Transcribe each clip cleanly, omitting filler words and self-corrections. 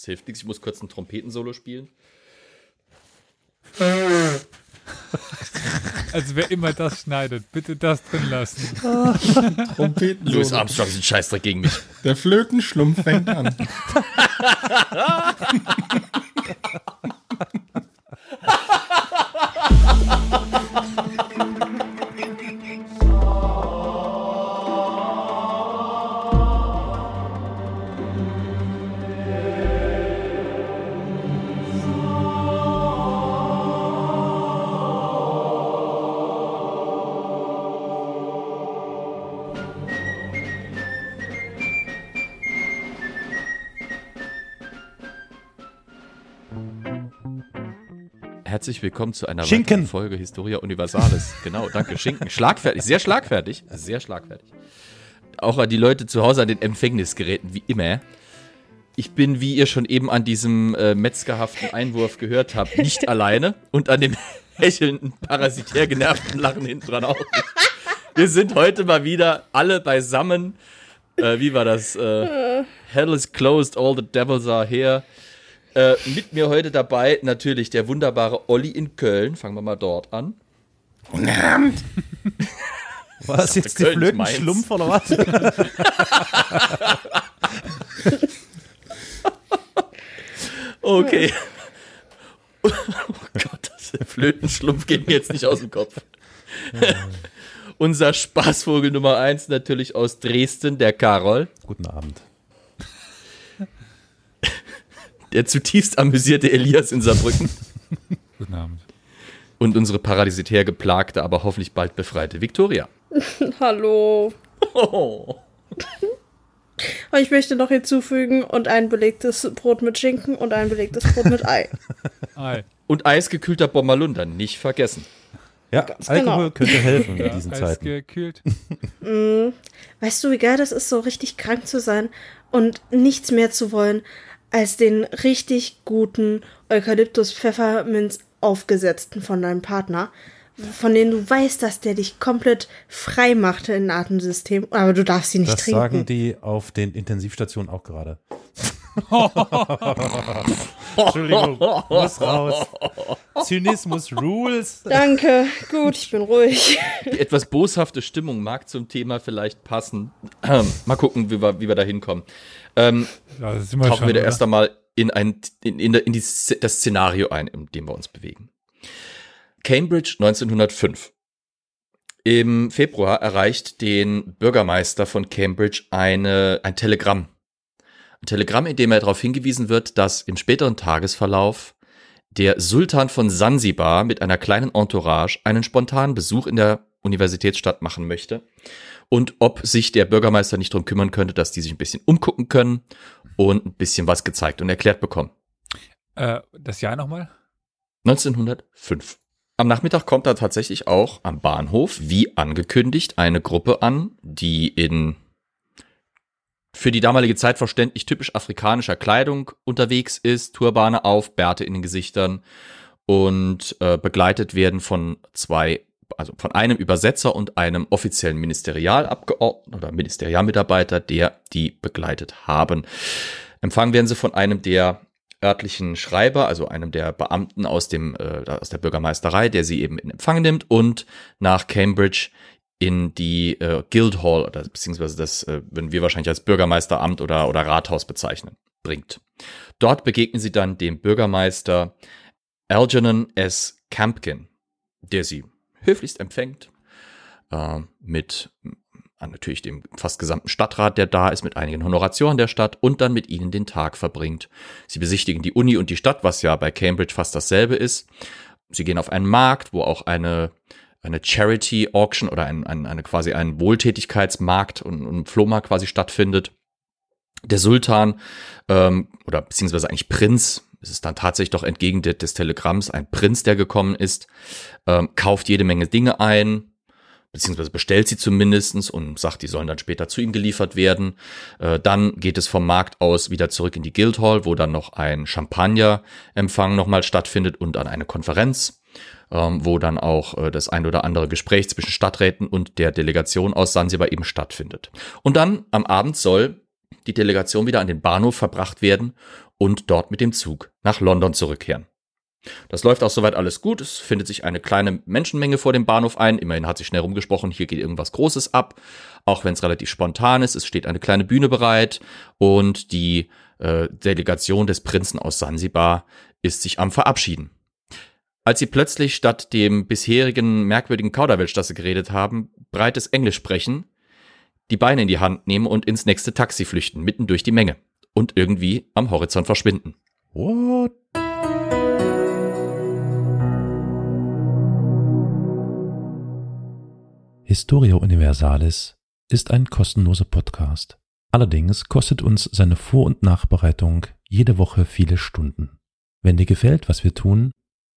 Das hilft nichts, ich muss kurz ein Trompetensolo spielen. Also wer immer das schneidet, bitte das drin lassen. Trompetensolo. Louis Armstrong ist ein Scheißdreck gegen mich. Der Flötenschlumpf fängt an. Herzlich willkommen zu einer weiteren Folge Historia Universalis. Genau, danke, Schinken. Schlagfertig, sehr schlagfertig. Sehr schlagfertig. Auch an die Leute zu Hause an den Empfängnisgeräten, wie immer. Ich bin, wie ihr schon eben an diesem metzgerhaften Einwurf gehört habt, nicht alleine. Und an dem lächelnden, parasitär genervten Lachen hinten dran auch. Wir sind heute mal wieder alle beisammen. Wie war das? Hell is closed, all the devils are here. Mit mir heute dabei natürlich der wunderbare Olli in Köln. Fangen wir mal dort an. Guten Abend. War das jetzt die Flötenschlumpf oder was? Okay. Oh Gott, der Flötenschlumpf geht mir jetzt nicht aus dem Kopf. Unser Spaßvogel Nummer 1 natürlich aus Dresden, der Karol. Guten Abend. Der zutiefst amüsierte Elias in Saarbrücken. Guten Abend. Und unsere parasitär geplagte, aber hoffentlich bald befreite Viktoria. Hallo. Oh. Ich möchte noch hinzufügen, und ein belegtes Brot mit Schinken und ein belegtes Brot mit Ei. Ei. Und eisgekühlter Bommerlunder, nicht vergessen. Ja, ganz Alkohol genau. Könnte helfen in diesen Zeiten. Eisgekühlt. Weißt du, wie geil das ist, so richtig krank zu sein und nichts mehr zu wollen, als den richtig guten Eukalyptus-Pfefferminz-Aufgesetzten von deinem Partner, von dem du weißt, dass der dich komplett frei machte im Atemsystem, aber du darfst sie nicht das trinken. Das sagen die auf den Intensivstationen auch gerade. Entschuldigung, muss raus. Zynismus rules. Danke, gut, ich bin ruhig. Die etwas boshafte Stimmung mag zum Thema vielleicht passen. Mal gucken, wie wir da hinkommen. Ja, das tauchen schon, wir da erst einmal in das Szenario ein, in dem wir uns bewegen. Cambridge 1905. Im Februar erreicht den Bürgermeister von Cambridge ein Telegramm. Ein Telegramm, in dem er darauf hingewiesen wird, dass im späteren Tagesverlauf der Sultan von Zanzibar mit einer kleinen Entourage einen spontanen Besuch in der Universitätsstadt machen möchte und ob sich der Bürgermeister nicht darum kümmern könnte, dass die sich ein bisschen umgucken können und ein bisschen was gezeigt und erklärt bekommen. Das Jahr nochmal? 1905. Am Nachmittag kommt da tatsächlich auch am Bahnhof, wie angekündigt, eine Gruppe an, die in für die damalige Zeit verständlich typisch afrikanischer Kleidung unterwegs ist, Turbane auf, Bärte in den Gesichtern und begleitet werden von einem Übersetzer und einem offiziellen Ministerialabgeordneten oder Ministerialmitarbeiter, der die begleitet haben. Empfangen werden sie von einem der örtlichen Schreiber, also einem der Beamten aus der Bürgermeisterei, der sie eben in Empfang nimmt und nach Cambridge in die Guildhall, oder beziehungsweise das würden wir wahrscheinlich als Bürgermeisteramt oder Rathaus bezeichnen, bringt. Dort begegnen sie dann dem Bürgermeister Algernon S. Campkin, der sie höflichst empfängt, mit natürlich dem fast gesamten Stadtrat, der da ist, mit einigen Honoratioren der Stadt und dann mit ihnen den Tag verbringt. Sie besichtigen die Uni und die Stadt, was ja bei Cambridge fast dasselbe ist. Sie gehen auf einen Markt, wo auch eine Charity-Auction oder ein Wohltätigkeitsmarkt und Flohmarkt quasi stattfindet. Der Sultan oder beziehungsweise eigentlich Prinz, es ist dann tatsächlich doch entgegen des Telegramms ein Prinz, der gekommen ist, kauft jede Menge Dinge ein, beziehungsweise bestellt sie zumindest und sagt, die sollen dann später zu ihm geliefert werden. Dann geht es vom Markt aus wieder zurück in die Guildhall, wo dann noch ein Champagnerempfang nochmal stattfindet und an eine Konferenz, wo dann auch das ein oder andere Gespräch zwischen Stadträten und der Delegation aus Sansibar eben stattfindet. Und dann am Abend soll die Delegation wieder an den Bahnhof verbracht werden, und dort mit dem Zug nach London zurückkehren. Das läuft auch soweit alles gut, es findet sich eine kleine Menschenmenge vor dem Bahnhof ein, immerhin hat sich schnell rumgesprochen, hier geht irgendwas Großes ab, auch wenn es relativ spontan ist, es steht eine kleine Bühne bereit und die Delegation des Prinzen aus Sansibar ist sich am Verabschieden. Als sie plötzlich statt dem bisherigen merkwürdigen Kauderwelsch, das sie geredet haben, breites Englisch sprechen, die Beine in die Hand nehmen und ins nächste Taxi flüchten, mitten durch die Menge und irgendwie am Horizont verschwinden. What? Historia Universalis ist ein kostenloser Podcast. Allerdings kostet uns seine Vor- und Nachbereitung jede Woche viele Stunden. Wenn dir gefällt, was wir tun,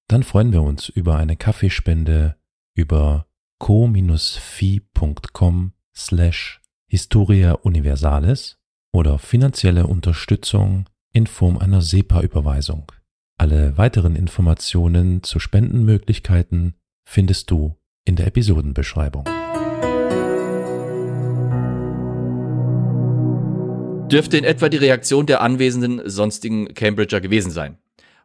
dann freuen wir uns über eine Kaffeespende über ko-fi.com/Historia Universalis oder finanzielle Unterstützung in Form einer SEPA-Überweisung. Alle weiteren Informationen zu Spendenmöglichkeiten findest du in der Episodenbeschreibung. Dürfte in etwa die Reaktion der anwesenden sonstigen Cambridger gewesen sein.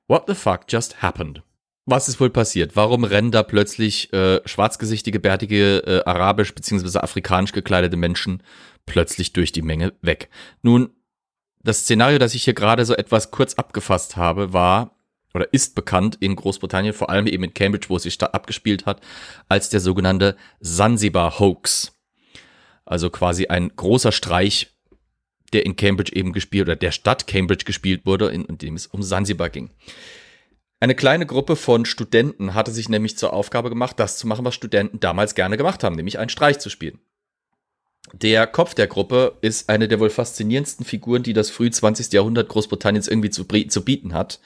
What the fuck just happened? Was ist wohl passiert? Warum rennen da plötzlich schwarzgesichtige, bärtige, arabisch bzw. afrikanisch gekleidete Menschen plötzlich durch die Menge weg? Nun, das Szenario, das ich hier gerade so etwas kurz abgefasst habe, war oder ist bekannt in Großbritannien, vor allem eben in Cambridge, wo es sich abgespielt hat, als der sogenannte Zanzibar-Hoax. Also quasi ein großer Streich, der in Cambridge eben gespielt oder der Stadt Cambridge gespielt wurde, in dem es um Zanzibar ging. Eine kleine Gruppe von Studenten hatte sich nämlich zur Aufgabe gemacht, das zu machen, was Studenten damals gerne gemacht haben, nämlich einen Streich zu spielen. Der Kopf der Gruppe ist eine der wohl faszinierendsten Figuren, die das frühe 20. Jahrhundert Großbritanniens irgendwie zu bieten hat,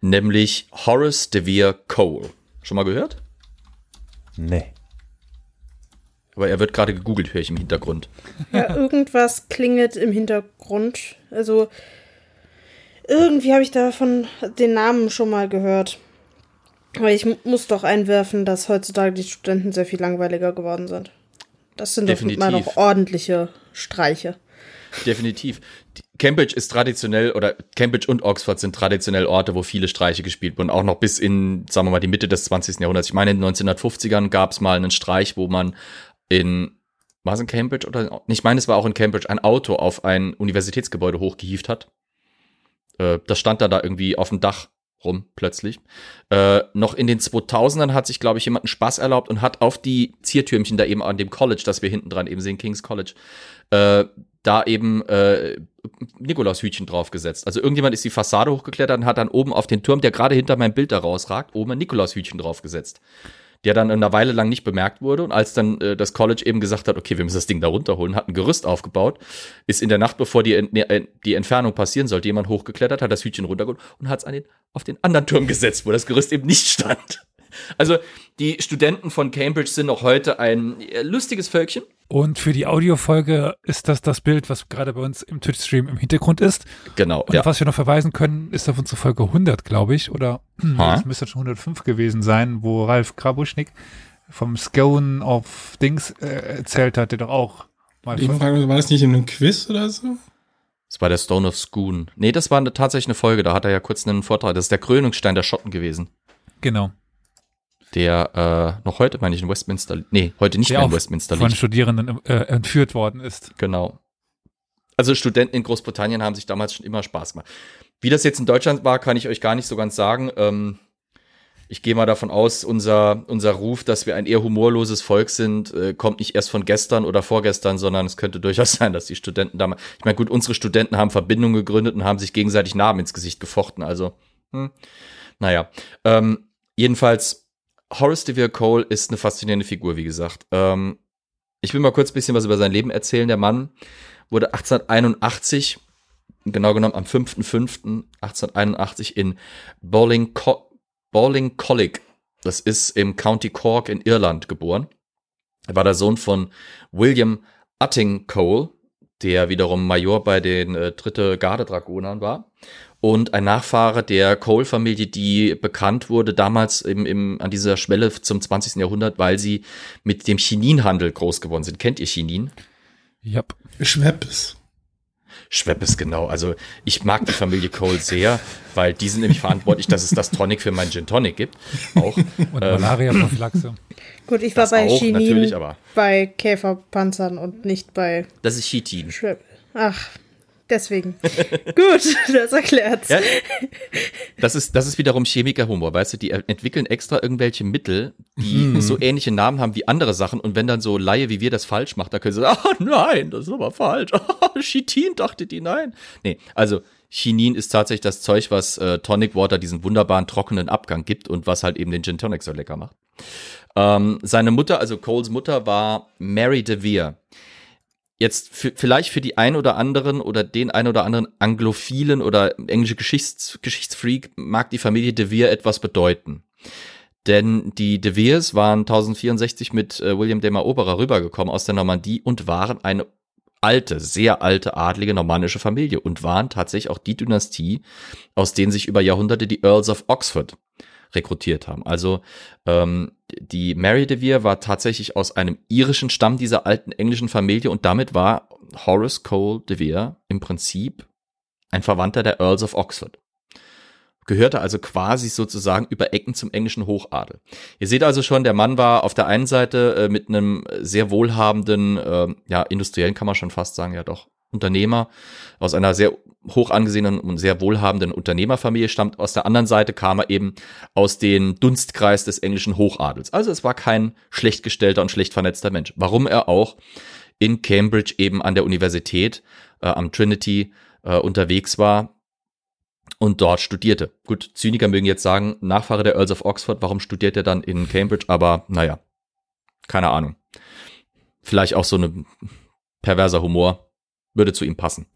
nämlich Horace De Vere Cole. Schon mal gehört? Nee. Aber er wird gerade gegoogelt, höre ich im Hintergrund. Ja, irgendwas klingelt im Hintergrund, also... Irgendwie habe ich davon den Namen schon mal gehört. Aber ich muss doch einwerfen, dass heutzutage die Studenten sehr viel langweiliger geworden sind. Das sind definitiv doch mal noch ordentliche Streiche. Definitiv. Cambridge ist traditionell, oder Cambridge und Oxford sind traditionell Orte, wo viele Streiche gespielt wurden. Auch noch bis in, sagen wir mal, die Mitte des 20. Jahrhunderts. Ich meine, in den 1950ern gab es mal einen Streich, wo man war es in Cambridge oder? Ich meine, es war auch in Cambridge, ein Auto auf ein Universitätsgebäude hochgehievt hat. Das stand da irgendwie auf dem Dach rum, plötzlich. Noch in den 2000ern hat sich, glaube ich, jemand einen Spaß erlaubt und hat auf die Ziertürmchen da eben an dem College, das wir hinten dran eben sehen, King's College, da eben Nikolaushütchen draufgesetzt. Also irgendjemand ist die Fassade hochgeklettert und hat dann oben auf den Turm, der gerade hinter meinem Bild da rausragt, oben ein Nikolaushütchen draufgesetzt, der dann eine Weile lang nicht bemerkt wurde. Und als dann das College eben gesagt hat, okay, wir müssen das Ding da runterholen, hat ein Gerüst aufgebaut, ist in der Nacht, bevor die Entfernung passieren sollte, jemand hochgeklettert, hat das Hütchen runtergeholt und hat es auf den anderen Turm gesetzt, wo das Gerüst eben nicht stand. Also die Studenten von Cambridge sind noch heute ein lustiges Völkchen. Und für die Audiofolge ist das Bild, was gerade bei uns im Twitch-Stream im Hintergrund ist. Genau. Und auf was wir noch verweisen können, ist auf unsere Folge 100, glaube ich, oder es müsste schon 105 gewesen sein, wo Ralf Krabuschnik vom Scone of Dings erzählt hat, der doch auch mal... Ich frage, war das nicht in einem Quiz oder so? Das war der Stone of Scone. Nee, das war tatsächlich eine Folge, da hat er ja kurz einen Vortrag, das ist der Krönungsstein der Schotten gewesen. Genau. Der noch heute, meine ich, in Westminster, heute nicht der mehr in Westminster liegt. Von Studierenden entführt worden ist. Genau. Also Studenten in Großbritannien haben sich damals schon immer Spaß gemacht. Wie das jetzt in Deutschland war, kann ich euch gar nicht so ganz sagen. Ich gehe mal davon aus, unser Ruf, dass wir ein eher humorloses Volk sind, kommt nicht erst von gestern oder vorgestern, sondern es könnte durchaus sein, dass die Studenten damals, ich meine, gut, unsere Studenten haben Verbindungen gegründet und haben sich gegenseitig Namen ins Gesicht gefochten, also, naja. Jedenfalls, Horace De Vere Cole ist eine faszinierende Figur, wie gesagt. Ich will mal kurz ein bisschen was über sein Leben erzählen. Der Mann wurde 1881, genau genommen am 5.5.1881 in Ballincollig, das ist im County Cork in Irland, geboren. Er war der Sohn von William Utting Cole, der wiederum Major bei den 3. Gardedragonern war. Und ein Nachfahre der Cole-Familie, die bekannt wurde damals an dieser Schwelle zum 20. Jahrhundert, weil sie mit dem Chininhandel groß geworden sind. Kennt ihr Chinin? Ja. Schweppes. Schweppes, genau. Also ich mag die Familie Cole sehr, weil die sind nämlich verantwortlich, dass es das Tonic für meinen Gin Tonic gibt. Auch. Und Malaria-Prophylaxe. Gut, ich war das bei Chinin, aber bei Käferpanzern und nicht bei... Das ist Chitin. Ach, deswegen. Gut, das erklärt's. Ja, das ist wiederum Chemikerhumor, weißt du, die entwickeln extra irgendwelche Mittel, die so ähnliche Namen haben wie andere Sachen, und wenn dann so Laie wie wir das falsch macht, dann können sie sagen, oh nein, das ist aber falsch, oh, Chitin dachte die, nein. Nee, also Chinin ist tatsächlich das Zeug, was Tonic Water diesen wunderbaren trockenen Abgang gibt und was halt eben den Gin Tonic so lecker macht. Seine Mutter, also Coles Mutter, war Mary DeVere. Jetzt vielleicht für die ein oder anderen oder den ein oder anderen Anglophilen oder englische Geschichtsfreak mag die Familie De Vere etwas bedeuten. Denn die De Veres waren 1064 mit William dem Eroberer rübergekommen aus der Normandie und waren eine alte, sehr alte, adlige normannische Familie und waren tatsächlich auch die Dynastie, aus denen sich über Jahrhunderte die Earls of Oxford rekrutiert haben. Also die Mary DeVere war tatsächlich aus einem irischen Stamm dieser alten englischen Familie, und damit war Horace Cole de Vere im Prinzip ein Verwandter der Earls of Oxford. Gehörte also quasi sozusagen über Ecken zum englischen Hochadel. Ihr seht also schon, der Mann war auf der einen Seite mit einem sehr wohlhabenden, industriellen kann man schon fast sagen, ja doch, Unternehmer, aus einer sehr hoch angesehenen und sehr wohlhabenden Unternehmerfamilie stammt. Aus der anderen Seite kam er eben aus dem Dunstkreis des englischen Hochadels. Also es war kein schlecht gestellter und schlecht vernetzter Mensch. Warum er auch in Cambridge eben an der Universität am Trinity unterwegs war und dort studierte. Gut, Zyniker mögen jetzt sagen, Nachfahre der Earls of Oxford, warum studiert er dann in Cambridge? Aber naja, keine Ahnung. Vielleicht auch so ein perverser Humor würde zu ihm passen.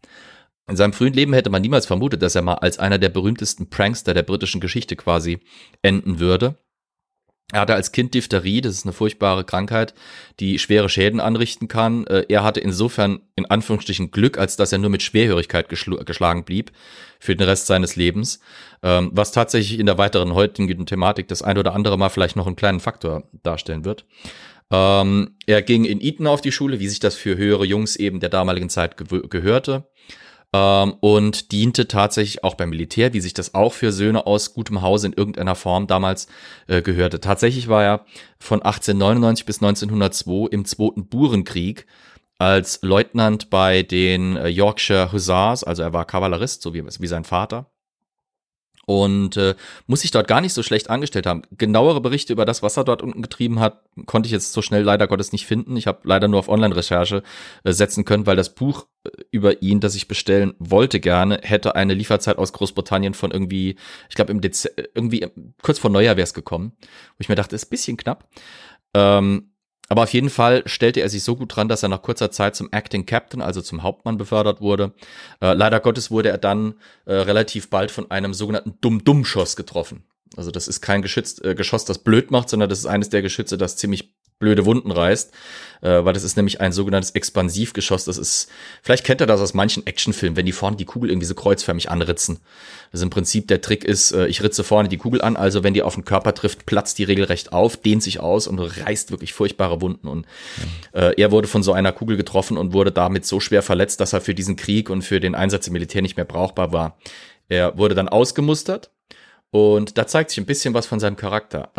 In seinem frühen Leben hätte man niemals vermutet, dass er mal als einer der berühmtesten Prankster der britischen Geschichte quasi enden würde. Er hatte als Kind Diphtherie, das ist eine furchtbare Krankheit, die schwere Schäden anrichten kann. Er hatte insofern in Anführungsstrichen Glück, als dass er nur mit Schwerhörigkeit geschlagen blieb für den Rest seines Lebens, was tatsächlich in der weiteren heutigen Thematik das ein oder andere Mal vielleicht noch einen kleinen Faktor darstellen wird. Er ging in Eton auf die Schule, wie sich das für höhere Jungs eben der damaligen Zeit gehörte. Und diente tatsächlich auch beim Militär, wie sich das auch für Söhne aus gutem Hause in irgendeiner Form damals gehörte. Tatsächlich war er von 1899 bis 1902 im Zweiten Burenkrieg als Leutnant bei den Yorkshire Hussars, also er war Kavallerist, so wie sein Vater. Und muss sich dort gar nicht so schlecht angestellt haben. Genauere Berichte über das, was er dort unten getrieben hat, konnte ich jetzt so schnell leider Gottes nicht finden. Ich habe leider nur auf Online-Recherche setzen können, weil das Buch über ihn, das ich bestellen wollte gerne, hätte eine Lieferzeit aus Großbritannien von irgendwie, ich glaube im Dezember, irgendwie kurz vor Neujahr wäre es gekommen. Wo ich mir dachte, ist ein bisschen knapp. Aber auf jeden Fall stellte er sich so gut dran, dass er nach kurzer Zeit zum Acting Captain, also zum Hauptmann, befördert wurde. Leider Gottes wurde er dann relativ bald von einem sogenannten Dumm-Dumm-Schoss getroffen. Also das ist kein Geschoss, das blöd macht, sondern das ist eines der Geschütze, das ziemlich blöde Wunden reißt, weil das ist nämlich ein sogenanntes Expansivgeschoss. Das ist, vielleicht kennt ihr das aus manchen Actionfilmen, wenn die vorne die Kugel irgendwie so kreuzförmig anritzen. Also im Prinzip der Trick ist, ich ritze vorne die Kugel an, also wenn die auf den Körper trifft, platzt die regelrecht auf, dehnt sich aus und reißt wirklich furchtbare Wunden. Und er wurde von so einer Kugel getroffen und wurde damit so schwer verletzt, dass er für diesen Krieg und für den Einsatz im Militär nicht mehr brauchbar war. Er wurde dann ausgemustert und da zeigt sich ein bisschen was von seinem Charakter.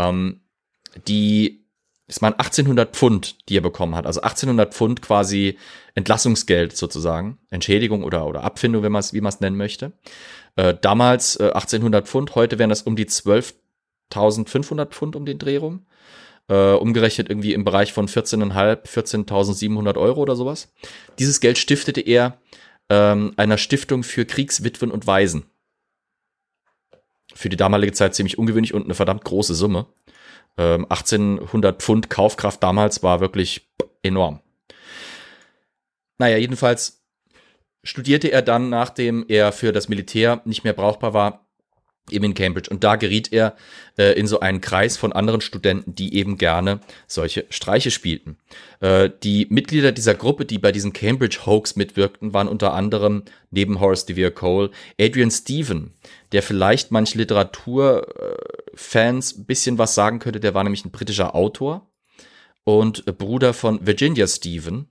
Es waren 1800 Pfund, die er bekommen hat. Also 1800 Pfund quasi Entlassungsgeld sozusagen. Entschädigung oder Abfindung, wenn man es, wie man es nennen möchte. Damals 1800 Pfund, heute wären das um die 12.500 Pfund um den Dreh rum. Umgerechnet irgendwie im Bereich von 14.500, 14.700 Euro oder sowas. Dieses Geld stiftete er einer Stiftung für Kriegswitwen und Waisen. Für die damalige Zeit ziemlich ungewöhnlich und eine verdammt große Summe. 1800 Pfund Kaufkraft damals war wirklich enorm. Naja, jedenfalls studierte er dann, nachdem er für das Militär nicht mehr brauchbar war, eben in Cambridge. Und da geriet er in so einen Kreis von anderen Studenten, die eben gerne solche Streiche spielten. Die Mitglieder dieser Gruppe, die bei diesem Cambridge-Hoax mitwirkten, waren unter anderem neben Horace De Vere Cole Adrian Stephen, der vielleicht manch Literaturfans ein bisschen was sagen könnte. Der war nämlich ein britischer Autor und Bruder von Virginia Stephen,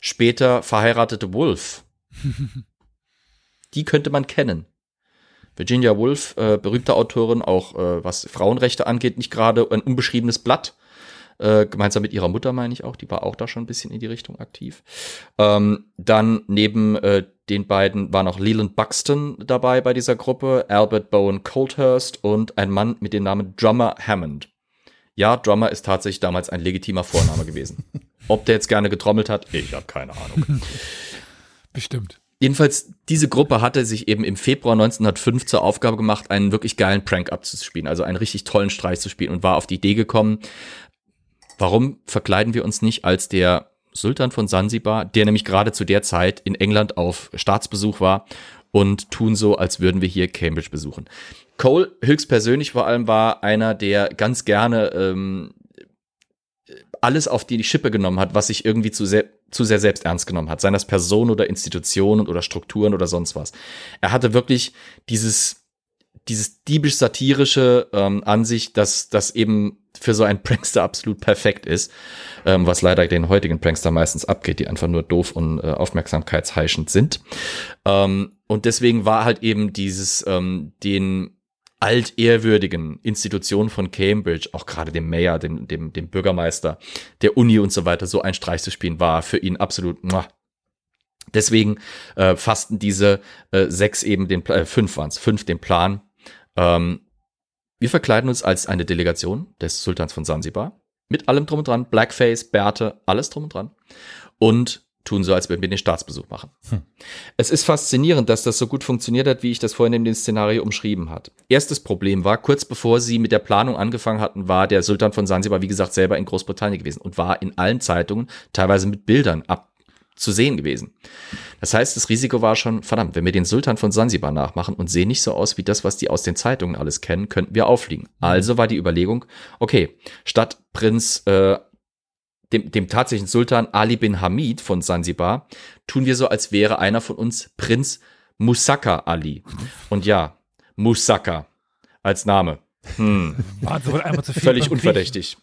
später verheiratete Woolf, Die könnte man kennen. Virginia Woolf, berühmte Autorin, auch was Frauenrechte angeht, nicht gerade ein unbeschriebenes Blatt. Gemeinsam mit ihrer Mutter, meine ich auch. Die war auch da schon ein bisschen in die Richtung aktiv. Dann neben den beiden war noch Leland Buxton dabei bei dieser Gruppe, Albert Bowen Coldhurst und ein Mann mit dem Namen Drummer Hammond. Ja, Drummer ist tatsächlich damals ein legitimer Vorname gewesen. Ob der jetzt gerne getrommelt hat, ich habe keine Ahnung. Bestimmt. Jedenfalls, diese Gruppe hatte sich eben im Februar 1905 zur Aufgabe gemacht, einen wirklich geilen Prank abzuspielen, also einen richtig tollen Streich zu spielen, und war auf die Idee gekommen, warum verkleiden wir uns nicht als der Sultan von Sansibar, der nämlich gerade zu der Zeit in England auf Staatsbesuch war, und tun so, als würden wir hier Cambridge besuchen. Cole höchstpersönlich vor allem war einer, der ganz gerne alles auf die Schippe genommen hat, was sich irgendwie zu sehr selbst ernst genommen hat, seien das Personen oder Institutionen oder Strukturen oder sonst was. Er hatte wirklich dieses diebisch-satirische Ansicht, dass das eben für so einen Prankster absolut perfekt ist, was leider den heutigen Prankster meistens abgeht, die einfach nur doof und aufmerksamkeitsheischend sind. Und deswegen war halt eben dieses den altehrwürdigen Institutionen von Cambridge, auch gerade dem Mayor, dem Bürgermeister der Uni und so weiter, so ein Streich zu spielen, war für ihn absolut muah. Deswegen fassten diese fünf den Plan. Wir verkleiden uns als eine Delegation des Sultans von Sansibar, mit allem drum und dran, Blackface, Bärte, alles drum und dran, und tun so, als würden wir den Staatsbesuch machen. Es ist faszinierend, dass das so gut funktioniert hat, wie ich das vorhin in dem Szenario umschrieben hat. Erstes Problem war, kurz bevor sie mit der Planung angefangen hatten, war der Sultan von Sansibar, wie gesagt, selber in Großbritannien gewesen und war in allen Zeitungen, teilweise mit Bildern, zu sehen gewesen. Das heißt, das Risiko war schon, verdammt, wenn wir den Sultan von Sansibar nachmachen und sehen nicht so aus wie das, was die aus den Zeitungen alles kennen, könnten wir auffliegen. Also war die Überlegung, okay, statt Prinz, dem tatsächlichen Sultan Ali bin Hamid von Sansibar, tun wir so, als wäre einer von uns Prinz Moussaka Ali. Und ja, Moussaka als Name. Völlig unverdächtig.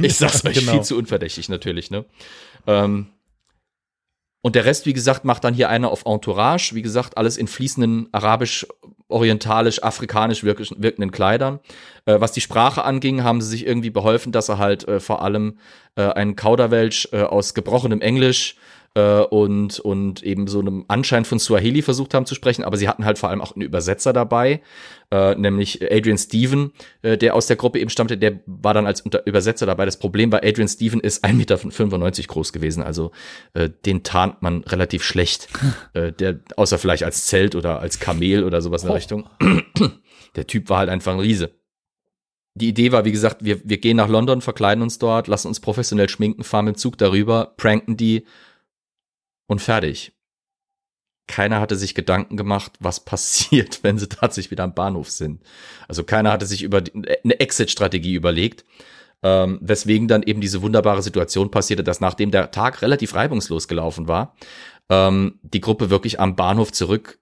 Ich sag's euch, genau. Viel zu unverdächtig natürlich, ne? Und der Rest, wie gesagt, macht dann hier einer auf Entourage. Wie gesagt, alles in fließenden arabisch, orientalisch, afrikanisch wirkenden Kleidern. Was die Sprache anging, haben sie sich irgendwie beholfen, dass er halt vor allem einen Kauderwelsch aus gebrochenem Englisch und eben so einem Anschein von Swahili versucht haben zu sprechen. Aber sie hatten halt vor allem auch einen Übersetzer dabei, nämlich Adrian Stephen, der aus der Gruppe eben stammte, der war dann als Übersetzer dabei. Das Problem war, Adrian Stephen ist 1,95 Meter groß gewesen, also den tarnt man relativ schlecht, der, außer vielleicht als Zelt oder als Kamel oder sowas in der Richtung. Der Typ war halt einfach ein Riese. Die Idee war, wie gesagt, wir gehen nach London, verkleiden uns dort, lassen uns professionell schminken, fahren mit dem Zug darüber, pranken die und fertig. Keiner hatte sich Gedanken gemacht, was passiert, wenn sie tatsächlich wieder am Bahnhof sind. Also keiner hatte sich über eine Exit-Strategie überlegt, weswegen dann eben diese wunderbare Situation passierte, dass nachdem der Tag relativ reibungslos gelaufen war, die Gruppe wirklich am Bahnhof zurück,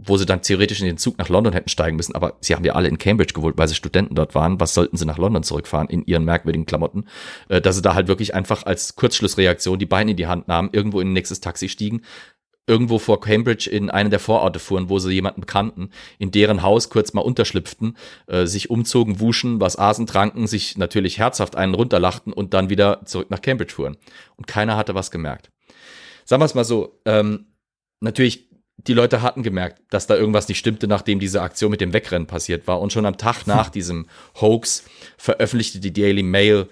wo sie dann theoretisch in den Zug nach London hätten steigen müssen, aber sie haben ja alle in Cambridge gewohnt, weil sie Studenten dort waren. Was sollten sie nach London zurückfahren in ihren merkwürdigen Klamotten? Dass sie da halt wirklich einfach als Kurzschlussreaktion die Beine in die Hand nahmen, irgendwo in ein nächstes Taxi stiegen, irgendwo vor Cambridge in einen der Vororte fuhren, wo sie jemanden kannten, in deren Haus kurz mal unterschlüpften, sich umzogen, wuschen, was aßen, tranken, sich natürlich herzhaft einen runterlachten und dann wieder zurück nach Cambridge fuhren. Und keiner hatte was gemerkt. Sagen wir es mal so, natürlich, die Leute hatten gemerkt, dass da irgendwas nicht stimmte, nachdem diese Aktion mit dem Wegrennen passiert war. Und schon am Tag nach diesem Hoax veröffentlichte die Daily Mail,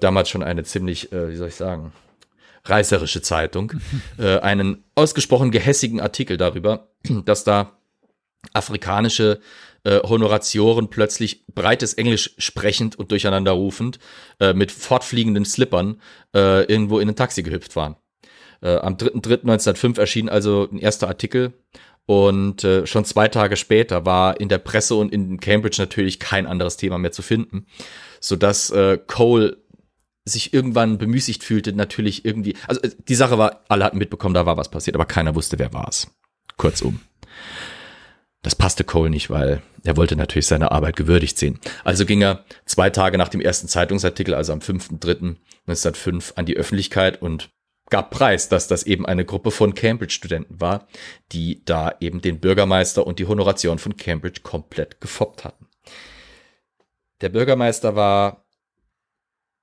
damals schon eine ziemlich, reißerische Zeitung, einen ausgesprochen gehässigen Artikel darüber, dass da afrikanische Honoratioren plötzlich breites Englisch sprechend und durcheinander rufend mit fortfliegenden Slippern irgendwo in ein Taxi gehüpft waren. Am 3.3.1905 erschien also ein erster Artikel und schon 2 Tage später war in der Presse und in Cambridge natürlich kein anderes Thema mehr zu finden, sodass Cole sich irgendwann bemüßigt fühlte, natürlich irgendwie, also die Sache war, alle hatten mitbekommen, da war was passiert, aber keiner wusste, wer war es. Kurzum. Das passte Cole nicht, weil er wollte natürlich seine Arbeit gewürdigt sehen. Also ging er 2 Tage nach dem ersten Zeitungsartikel, also am 5.3.1905, an die Öffentlichkeit und gab preis, dass das eben eine Gruppe von Cambridge-Studenten war, die da eben den Bürgermeister und die Honoration von Cambridge komplett gefoppt hatten. Der Bürgermeister war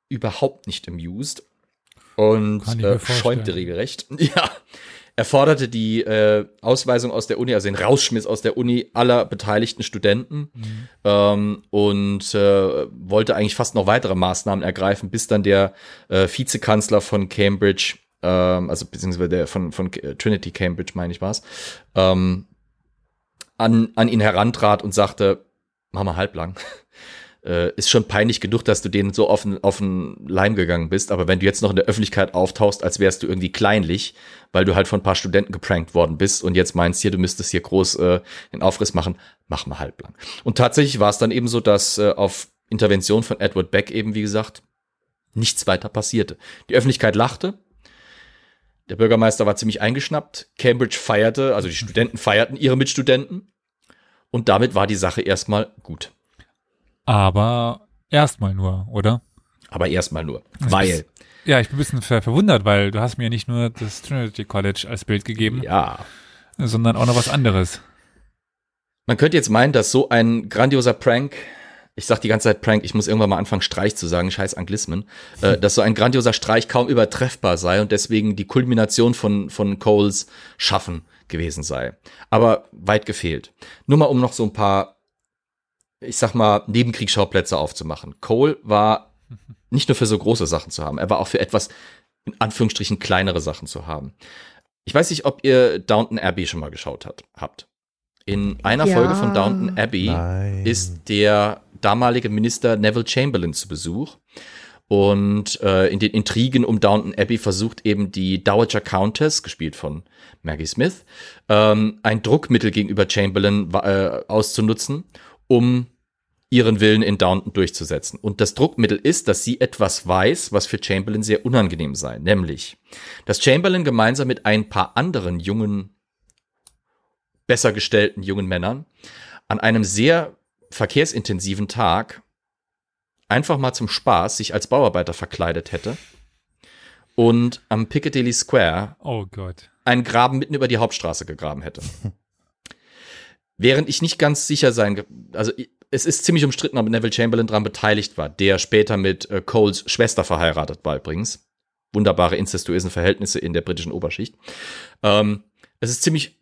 überhaupt nicht amused und schäumte regelrecht. Ja, er forderte die Ausweisung aus der Uni, also den Rausschmiss aus der Uni aller beteiligten Studenten, und wollte eigentlich fast noch weitere Maßnahmen ergreifen, bis dann der Vizekanzler von Cambridge, also beziehungsweise der von Trinity Cambridge, meine ich war es, an ihn herantrat und sagte, mach mal halblang. Ist schon peinlich genug, dass du denen so auf den Leim gegangen bist, aber wenn du jetzt noch in der Öffentlichkeit auftauchst, als wärst du irgendwie kleinlich, weil du halt von ein paar Studenten geprankt worden bist und jetzt meinst, hier, du müsstest hier groß den Aufriss machen, mach mal halblang. Und tatsächlich war es dann eben so, dass auf Intervention von Edward Beck eben, wie gesagt, nichts weiter passierte. Die Öffentlichkeit lachte, der Bürgermeister war ziemlich eingeschnappt, Cambridge feierte, also die Studenten feierten ihre Mitstudenten und damit war die Sache erstmal gut. Aber erstmal nur, oder? Aber erstmal nur, weil... Ja, ich bin ein bisschen verwundert, weil du hast mir nicht nur das Trinity College als Bild gegeben, ja, sondern auch noch was anderes. Man könnte jetzt meinen, dass so ein grandioser Prank, ich sag die ganze Zeit Prank, ich muss irgendwann mal anfangen Streich zu sagen, scheiß Anglismen, dass so ein grandioser Streich kaum übertreffbar sei und deswegen die Kulmination von Coles Schaffen gewesen sei. Aber weit gefehlt. Nur mal, um noch so ein paar, ich sag mal, Nebenkriegsschauplätze aufzumachen. Cole war nicht nur für so große Sachen zu haben, er war auch für etwas, in Anführungsstrichen, kleinere Sachen zu haben. Ich weiß nicht, ob ihr Downton Abbey schon mal geschaut habt. In einer Folge von Downton Abbey ist der damalige Minister Neville Chamberlain zu Besuch und in den Intrigen um Downton Abbey versucht eben die Dowager Countess, gespielt von Maggie Smith, ein Druckmittel gegenüber Chamberlain auszunutzen, um ihren Willen in Downton durchzusetzen. Und das Druckmittel ist, dass sie etwas weiß, was für Chamberlain sehr unangenehm sei. Nämlich, dass Chamberlain gemeinsam mit ein paar anderen jungen, besser gestellten jungen Männern an einem sehr verkehrsintensiven Tag einfach mal zum Spaß sich als Bauarbeiter verkleidet hätte und am Piccadilly Square einen Graben mitten über die Hauptstraße gegraben hätte. Während ich nicht ganz sicher sein, also es ist ziemlich umstritten, ob Neville Chamberlain daran beteiligt war, der später mit Coles Schwester verheiratet war übrigens. Wunderbare inzestuösen Verhältnisse in der britischen Oberschicht. Es ist ziemlich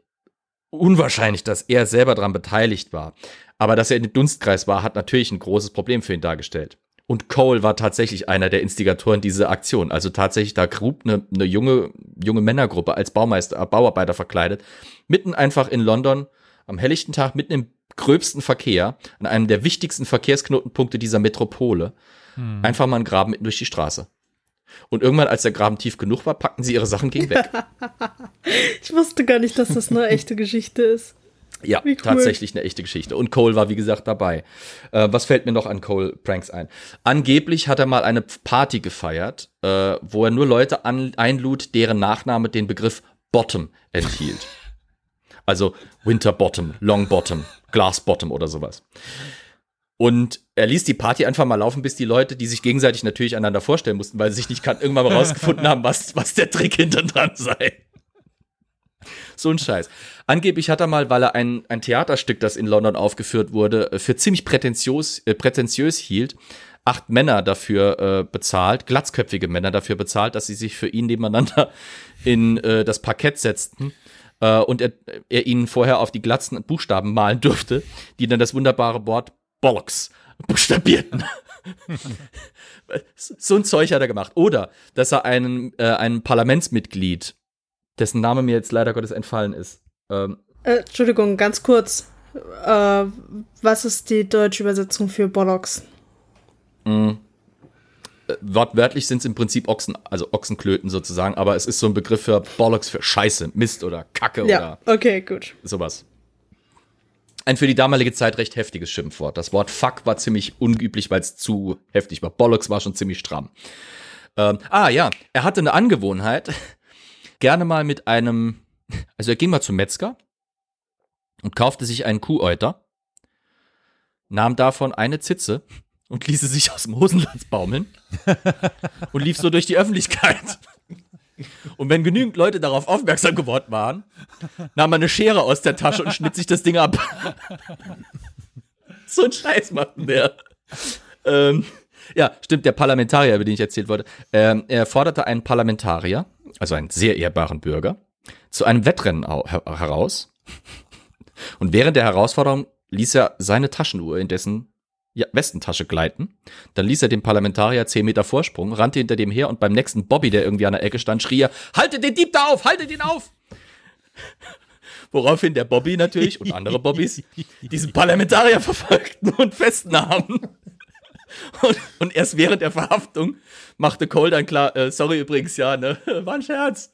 unwahrscheinlich, dass er selber daran beteiligt war. Aber dass er in dem Dunstkreis war, hat natürlich ein großes Problem für ihn dargestellt. Und Cole war tatsächlich einer der Instigatoren dieser Aktion. Also tatsächlich, da grub eine junge Männergruppe als Bauarbeiter verkleidet, mitten einfach in London, am helllichten Tag, mitten im gröbsten Verkehr, an einem der wichtigsten Verkehrsknotenpunkte dieser Metropole, einfach mal einen Graben mitten durch die Straße. Und irgendwann, als der Graben tief genug war, packten sie ihre Sachen, gingen weg. Ich wusste gar nicht, dass das eine echte Geschichte ist. Ja, cool. Tatsächlich eine echte Geschichte. Und Cole war, wie gesagt, dabei. Was fällt mir noch an Cole-Pranks ein? Angeblich hat er mal eine Party gefeiert, wo er nur Leute einlud, deren Nachname den Begriff Bottom enthielt. Also Winterbottom, Longbottom, Glassbottom oder sowas. Und er ließ die Party einfach mal laufen, bis die Leute, die sich gegenseitig natürlich einander vorstellen mussten, weil sie sich nicht kannten, irgendwann mal rausgefunden haben, was der Trick hinter dran sei. So ein Scheiß. Angeblich hat er mal, weil er ein Theaterstück, das in London aufgeführt wurde, für ziemlich prätentiös hielt, 8 Männer dafür bezahlt, glatzköpfige Männer dafür bezahlt, dass sie sich für ihn nebeneinander in das Parkett setzten. Und er ihnen vorher auf die glatzen Buchstaben malen durfte, die dann das wunderbare Wort Bollocks buchstabierten. So ein Zeug hat er gemacht. Oder, dass er einem Parlamentsmitglied, dessen Name mir jetzt leider Gottes entfallen ist. Entschuldigung, ganz kurz. Was ist die deutsche Übersetzung für Bollocks? Wortwörtlich sind es im Prinzip Ochsen, also Ochsenklöten sozusagen, aber es ist so ein Begriff für Bollocks, für Scheiße, Mist oder Kacke, ja, oder okay, gut, sowas. Ein für die damalige Zeit recht heftiges Schimpfwort. Das Wort Fuck war ziemlich unüblich, weil es zu heftig war. Bollocks war schon ziemlich stramm. Er hatte eine Angewohnheit, gerne mal mit einem, also er ging mal zum Metzger und kaufte sich einen Kuhäuter, nahm davon eine Zitze und ließ sie sich aus dem Hosenlatz baumeln und lief so durch die Öffentlichkeit. Und wenn genügend Leute darauf aufmerksam geworden waren, nahm man eine Schere aus der Tasche und schnitt sich das Ding ab. So ein Scheiß macht denn der. Ja, stimmt, der Parlamentarier, über den ich erzählt wurde. Er forderte einen Parlamentarier, also einen sehr ehrbaren Bürger, zu einem Wettrennen heraus. Und während der Herausforderung ließ er seine Taschenuhr in dessen Westentasche gleiten. Dann ließ er dem Parlamentarier 10 Meter Vorsprung, rannte hinter dem her und beim nächsten Bobby, der irgendwie an der Ecke stand, schrie er: "Haltet den Dieb da auf! Haltet ihn auf!" Woraufhin der Bobby natürlich und andere Bobbys diesen Parlamentarier verfolgten und festnahmen. Und erst während der Verhaftung machte Cole dann klar, sorry übrigens, ja, ne, war ein Scherz.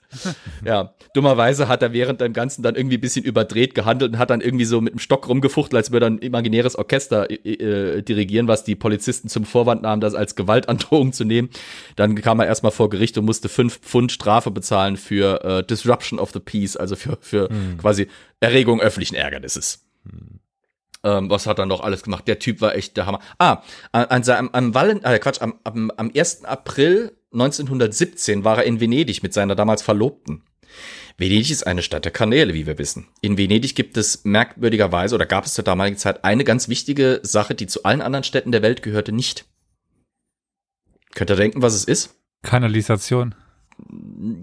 Ja, dummerweise hat er während dem Ganzen dann irgendwie ein bisschen überdreht gehandelt und hat dann irgendwie so mit dem Stock rumgefuchtelt, als würde er ein imaginäres Orchester dirigieren, was die Polizisten zum Vorwand nahmen, das als Gewaltandrohung zu nehmen. Dann kam er erstmal vor Gericht und musste 5 Pfund Strafe bezahlen für Disruption of the Peace, also für quasi Erregung öffentlichen Ärgernisses. Hm. Was hat er noch alles gemacht? Der Typ war echt der Hammer. Am 1. April 1917 war er in Venedig mit seiner damals Verlobten. Venedig ist eine Stadt der Kanäle, wie wir wissen. In Venedig gibt es merkwürdigerweise, oder gab es zur damaligen Zeit, eine ganz wichtige Sache, die zu allen anderen Städten der Welt gehörte, nicht. Könnt ihr denken, was es ist? Kanalisation.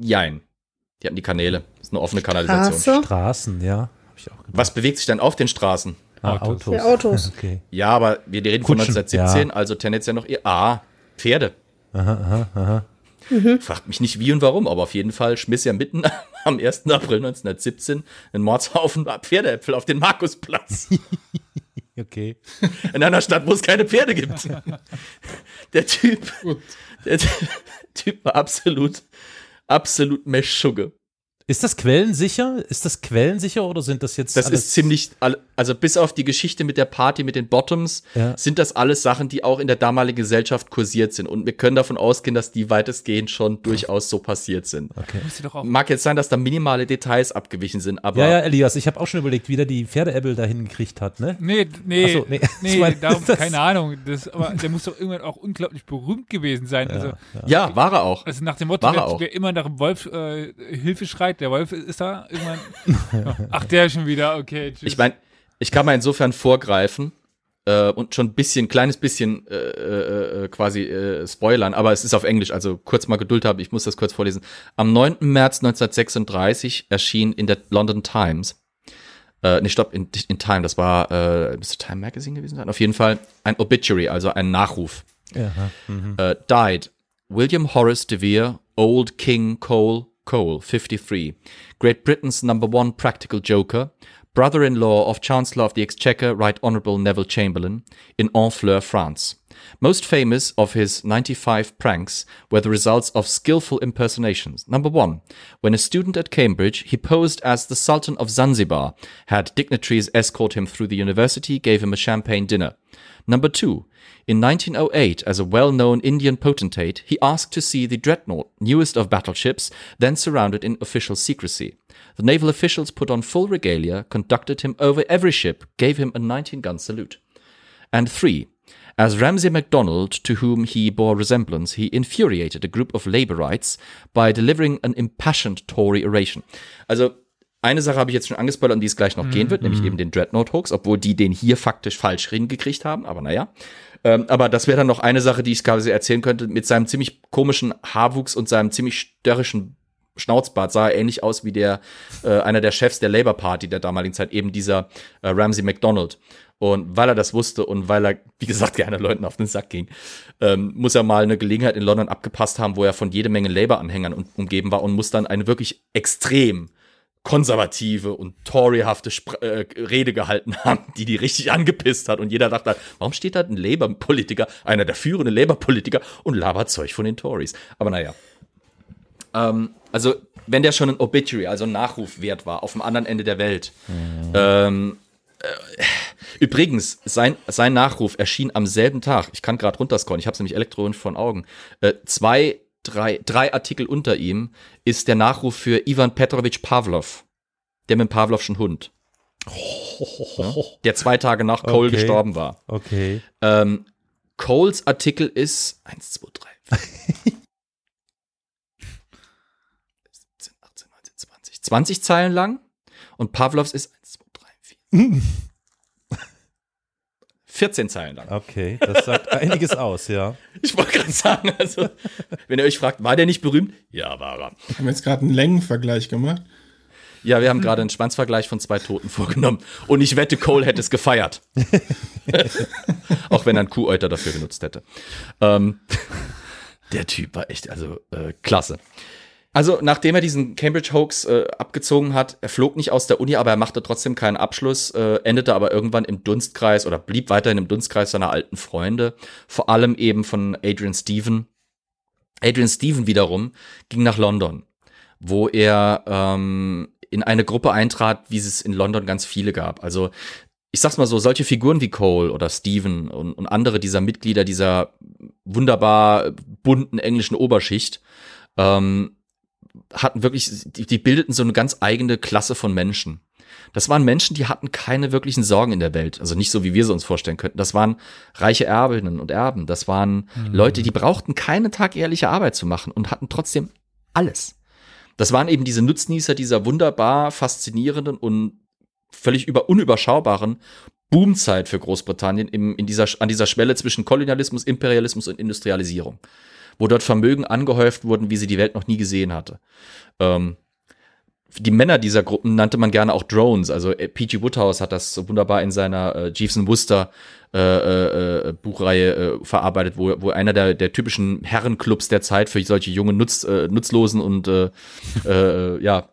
Jein. Die hatten die Kanäle. Das ist eine offene Kanalisation. Straßen, ja. Hab ich auch gedacht. Was bewegt sich denn auf den Straßen? Autos. Ja, Autos. Okay. Ja, aber wir reden von 1917, ja. Also tendenziell noch eher Pferde. Aha. Mhm. Fragt mich nicht wie und warum, aber auf jeden Fall schmiss er mitten am 1. April 1917 einen Mordshaufen Pferdeäpfel auf den Markusplatz. Okay. In einer Stadt, wo es keine Pferde gibt. Der Typ war absolut Meschugge. Ist das quellensicher? Oder sind das jetzt? Das ist ziemlich, also bis auf die Geschichte mit der Party, mit den Bottoms, ja. Sind das alles Sachen, die auch in der damaligen Gesellschaft kursiert sind. Und wir können davon ausgehen, dass die weitestgehend schon durchaus so passiert sind. Okay. Mag jetzt sein, dass da minimale Details abgewichen sind, aber. Ja, Elias, ich habe auch schon überlegt, wie der die Pferdeäppel da hingekriegt hat, ne? Nee, darum, keine Ahnung. Aber der muss doch irgendwann auch unglaublich berühmt gewesen sein. Ja, also, ja, war er auch. Also nach dem Motto, wer immer nach dem Wolf Hilfe schreit, der Wolf ist da irgendwann. Ach, der schon wieder, okay, tschüss. Ich meine, ich kann mal insofern vorgreifen und schon ein bisschen, kleines bisschen spoilern, aber es ist auf Englisch, also kurz mal Geduld haben, ich muss das kurz vorlesen. Am 9. März 1936 erschien in der London Times, in Time, das war, müsste Time Magazine gewesen sein, auf jeden Fall ein Obituary, also ein Nachruf. Aha, died William Horace De Vere, Old King Cole, 53, Great Britain's #1 practical joker, brother-in-law of Chancellor of the Exchequer Right Honourable Neville Chamberlain, in Honfleur, France. Most famous of his 95 pranks were the results of skillful impersonations. #1, when a student at Cambridge, he posed as the Sultan of Zanzibar, had dignitaries escort him through the university, gave him a champagne dinner. #2, in 1908, as a well-known Indian potentate, he asked to see the Dreadnought, newest of battleships, then surrounded in official secrecy. The naval officials put on full regalia, conducted him over every ship, gave him a 19-gun salute. And 3, as Ramsay MacDonald, to whom he bore resemblance, he infuriated a group of Labourites by delivering an impassioned Tory oration. Also, eine Sache habe ich jetzt schon angespoilert, um die es gleich noch gehen wird, nämlich eben den Dreadnought-Hoax, obwohl die den hier faktisch falsch hingekriegt haben, aber naja. Aber das wäre dann noch eine Sache, die ich quasi erzählen könnte. Mit seinem ziemlich komischen Haarwuchs und seinem ziemlich störrischen Schnauzbart sah er ähnlich aus wie einer der Chefs der Labour Party der damaligen Zeit, eben dieser Ramsay MacDonald. Und weil er das wusste und weil er, wie gesagt, gerne Leuten auf den Sack ging, muss er mal eine Gelegenheit in London abgepasst haben, wo er von jede Menge Labour-Anhängern umgeben war und muss dann eine wirklich extrem konservative und Toryhafte Rede gehalten haben, die richtig angepisst hat. Und jeder dachte halt, warum steht da ein Labour-Politiker, einer der führenden Labour-Politiker und labert Zeug von den Tories? Aber naja. Also, wenn der schon ein Obituary, also ein Nachruf wert war, auf dem anderen Ende der Welt. Übrigens, sein Nachruf erschien am selben Tag, ich kann gerade runterscrollen, ich habe es nämlich elektronisch vor den Augen, drei Artikel unter ihm ist der Nachruf für Ivan Petrovich Pavlov, der mit dem Pavlovschen Hund, der 2 Tage nach Cole gestorben war. Okay. Coles Artikel ist 1, 2, 3, 20 Zeilen lang und Pavlovs ist 1, 2, 3, 4, 14 Zeilen lang. Okay, das sagt einiges aus, ja. Ich wollte gerade sagen, also, wenn ihr euch fragt, war der nicht berühmt? Ja, war er. Haben wir jetzt gerade einen Längenvergleich gemacht? Ja, wir haben gerade einen Schwanzvergleich von 2 Toten vorgenommen. Und ich wette, Cole hätte es gefeiert. Auch wenn er einen Kuhäuter dafür benutzt hätte. Der Typ war echt, also klasse. Also nachdem er diesen Cambridge-Hoax abgezogen hat, er flog nicht aus der Uni, aber er machte trotzdem keinen Abschluss, endete aber irgendwann im Dunstkreis oder blieb weiterhin im Dunstkreis seiner alten Freunde, vor allem eben von Adrian Stephen. Adrian Stephen wiederum ging nach London, wo er in eine Gruppe eintrat, wie es in London ganz viele gab. Also ich sag's mal so, solche Figuren wie Cole oder Stephen und andere dieser Mitglieder dieser wunderbar bunten englischen Oberschicht hatten wirklich, die bildeten so eine ganz eigene Klasse von Menschen. Das waren Menschen, die hatten keine wirklichen Sorgen in der Welt. Also nicht so, wie wir sie uns vorstellen könnten. Das waren reiche Erbinnen und Erben. Das waren Leute, die brauchten keine tagehrliche Arbeit zu machen und hatten trotzdem alles. Das waren eben diese Nutznießer dieser wunderbar faszinierenden und völlig unüberschaubaren Boomzeit für Großbritannien an dieser Schwelle zwischen Kolonialismus, Imperialismus und Industrialisierung, wo dort Vermögen angehäuft wurden, wie sie die Welt noch nie gesehen hatte. Die Männer dieser Gruppen nannte man gerne auch Drones. Also P.G. Wodehouse hat das so wunderbar in seiner Jeeves and Wooster Buchreihe verarbeitet, wo einer der typischen Herrenclubs der Zeit für solche jungen Nutzlosen und ja,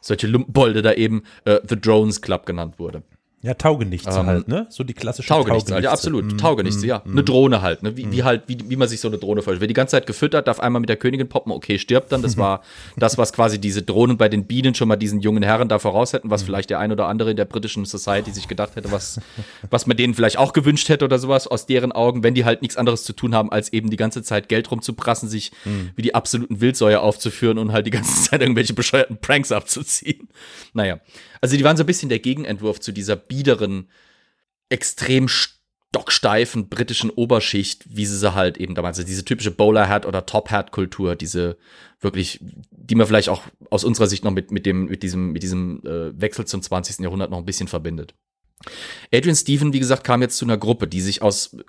solche Lumpenbolde da eben The Drones Club genannt wurde. Ja, Taugenichtse halt, ne? So die klassische Taugenichtse. Ja, absolut. Taugenichtse, ja. Eine Drohne halt, ne? Wie man sich so eine Drohne vorstellt. Wer die ganze Zeit gefüttert, darf einmal mit der Königin poppen, okay, stirbt dann. Das war das, was quasi diese Drohnen bei den Bienen schon mal diesen jungen Herren da voraus hätten, was vielleicht der ein oder andere in der britischen Society sich gedacht hätte, was man denen vielleicht auch gewünscht hätte oder sowas, aus deren Augen, wenn die halt nichts anderes zu tun haben, als eben die ganze Zeit Geld rumzuprassen, sich wie die absoluten Wildsäue aufzuführen und halt die ganze Zeit irgendwelche bescheuerten Pranks abzuziehen. Naja. Also die waren so ein bisschen der Gegenentwurf zu dieser biederen, extrem stocksteifen britischen Oberschicht, wie sie halt eben damals, also diese typische Bowler-Hat oder Top-Hat-Kultur, diese wirklich, die man vielleicht auch aus unserer Sicht noch mit diesem Wechsel zum 20. Jahrhundert noch ein bisschen verbindet. Adrian Stephen, wie gesagt, kam jetzt zu einer Gruppe, die sich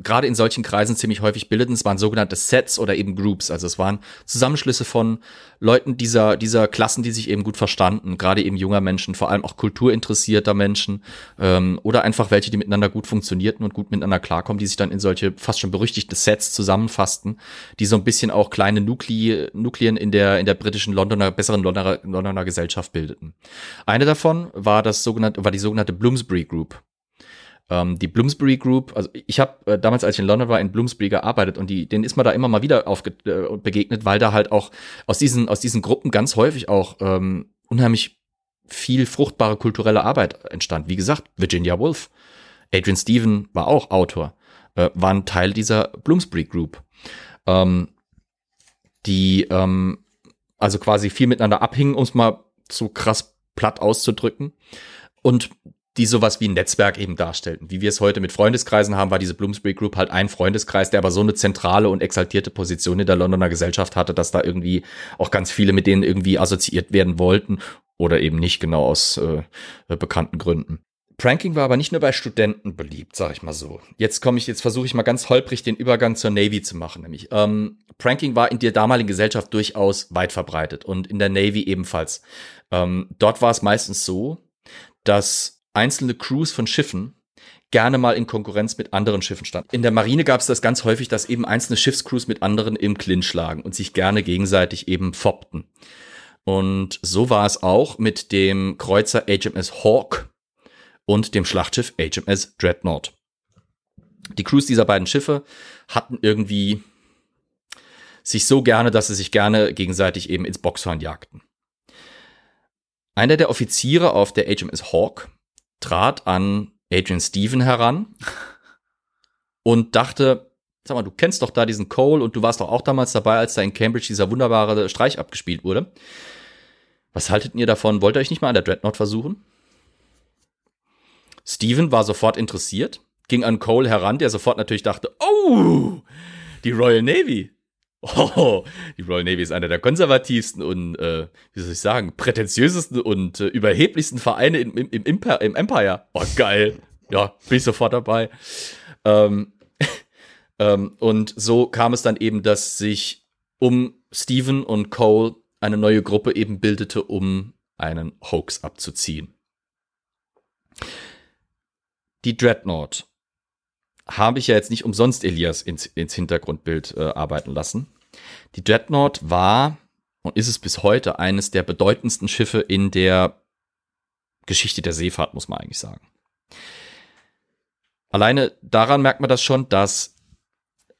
gerade in solchen Kreisen ziemlich häufig bildeten. Es waren sogenannte Sets oder eben Groups. Also es waren Zusammenschlüsse von Leuten dieser Klassen, die sich eben gut verstanden. Gerade eben junger Menschen, vor allem auch kulturinteressierter Menschen, oder einfach welche, die miteinander gut funktionierten und gut miteinander klarkommen, die sich dann in solche fast schon berüchtigte Sets zusammenfassten, die so ein bisschen auch kleine Nuklien in der britischen besseren Londoner Gesellschaft bildeten. Eine davon war die sogenannte Bloomsbury Group. Die Bloomsbury Group, also ich habe damals, als ich in London war, in Bloomsbury gearbeitet und denen ist man da immer mal wieder begegnet, weil da halt auch aus diesen Gruppen ganz häufig auch unheimlich viel fruchtbare kulturelle Arbeit entstand. Wie gesagt, Virginia Woolf, Adrian Stephen war auch Autor, waren Teil dieser Bloomsbury Group, die also quasi viel miteinander abhingen, um es mal so krass platt auszudrücken, und die sowas wie ein Netzwerk eben darstellten. Wie wir es heute mit Freundeskreisen haben, war diese Bloomsbury Group halt ein Freundeskreis, der aber so eine zentrale und exaltierte Position in der Londoner Gesellschaft hatte, dass da irgendwie auch ganz viele mit denen irgendwie assoziiert werden wollten oder eben nicht, genau aus bekannten Gründen. Pranking war aber nicht nur bei Studenten beliebt, sag ich mal so. Jetzt versuche ich mal ganz holprig den Übergang zur Navy zu machen, nämlich. Pranking war in der damaligen Gesellschaft durchaus weit verbreitet und in der Navy ebenfalls. Dort war es meistens so, dass einzelne Crews von Schiffen gerne mal in Konkurrenz mit anderen Schiffen standen. In der Marine gab es das ganz häufig, dass eben einzelne Schiffscrews mit anderen im Clinch lagen und sich gerne gegenseitig eben foppten. Und so war es auch mit dem Kreuzer HMS Hawk und dem Schlachtschiff HMS Dreadnought. Die Crews dieser beiden Schiffe hatten irgendwie sich so gerne, dass sie sich gerne gegenseitig eben ins Boxhorn jagten. Einer der Offiziere auf der HMS Hawk trat an Adrian Stephen heran und dachte, sag mal, du kennst doch da diesen Cole und du warst doch auch damals dabei, als da in Cambridge dieser wunderbare Streich abgespielt wurde. Was haltet ihr davon? Wollt ihr euch nicht mal an der Dreadnought versuchen? Stephen war sofort interessiert, ging an Cole heran, der sofort natürlich dachte, oh, die Royal Navy, Oh, die Royal Navy ist einer der konservativsten und, wie soll ich sagen, prätentiösesten und überheblichsten Vereine im Empire. Oh, geil. Ja, bin ich sofort dabei. Und so kam es dann eben, dass sich um Stephen und Cole eine neue Gruppe eben bildete, um einen Hoax abzuziehen. Die Dreadnought habe ich ja jetzt nicht umsonst Elias ins Hintergrundbild arbeiten lassen. Die Dreadnought war und ist es bis heute eines der bedeutendsten Schiffe in der Geschichte der Seefahrt, muss man eigentlich sagen. Alleine daran merkt man das schon, dass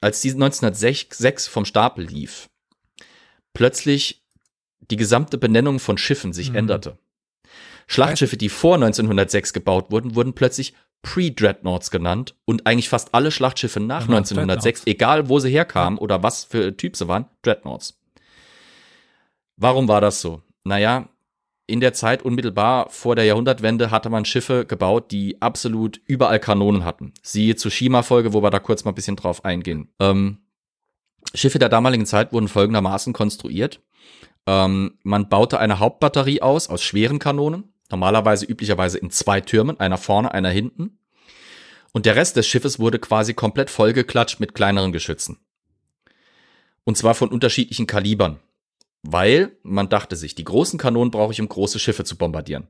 als diese 1906 vom Stapel lief, plötzlich die gesamte Benennung von Schiffen sich änderte. Schlachtschiffe, die vor 1906 gebaut wurden, wurden plötzlich Pre-Dreadnoughts genannt und eigentlich fast alle Schlachtschiffe nach 1906, egal wo sie herkamen oder was für Typ sie waren, Dreadnoughts. Warum war das so? Naja, in der Zeit unmittelbar vor der Jahrhundertwende hatte man Schiffe gebaut, die absolut überall Kanonen hatten. Siehe Tsushima-Folge, wo wir da kurz mal ein bisschen drauf eingehen. Schiffe der damaligen Zeit wurden folgendermaßen konstruiert. Man baute eine Hauptbatterie aus schweren Kanonen. Normalerweise üblicherweise in 2 Türmen, einer vorne, einer hinten. Und der Rest des Schiffes wurde quasi komplett vollgeklatscht mit kleineren Geschützen. Und zwar von unterschiedlichen Kalibern. Weil man dachte sich, die großen Kanonen brauche ich, um große Schiffe zu bombardieren.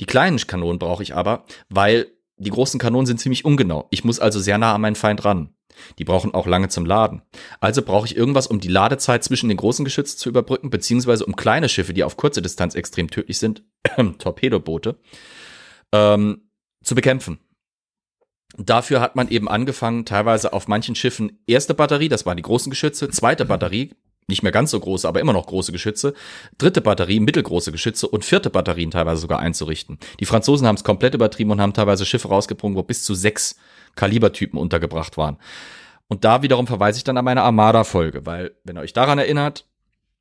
Die kleinen Kanonen brauche ich aber, weil die großen Kanonen sind ziemlich ungenau. Ich muss also sehr nah an meinen Feind ran. Die brauchen auch lange zum Laden. Also brauche ich irgendwas, um die Ladezeit zwischen den großen Geschützen zu überbrücken, beziehungsweise um kleine Schiffe, die auf kurze Distanz extrem tödlich sind, Torpedoboote, zu bekämpfen. Dafür hat man eben angefangen, teilweise auf manchen Schiffen erste Batterie, das waren die großen Geschütze, zweite Batterie, nicht mehr ganz so große, aber immer noch große Geschütze, dritte Batterie, mittelgroße Geschütze und vierte Batterien teilweise sogar einzurichten. Die Franzosen haben es komplett übertrieben und haben teilweise Schiffe rausgebrungen, wo bis zu 6 Kalibertypen untergebracht waren. Und da wiederum verweise ich dann an meine Armada-Folge, weil, wenn ihr euch daran erinnert,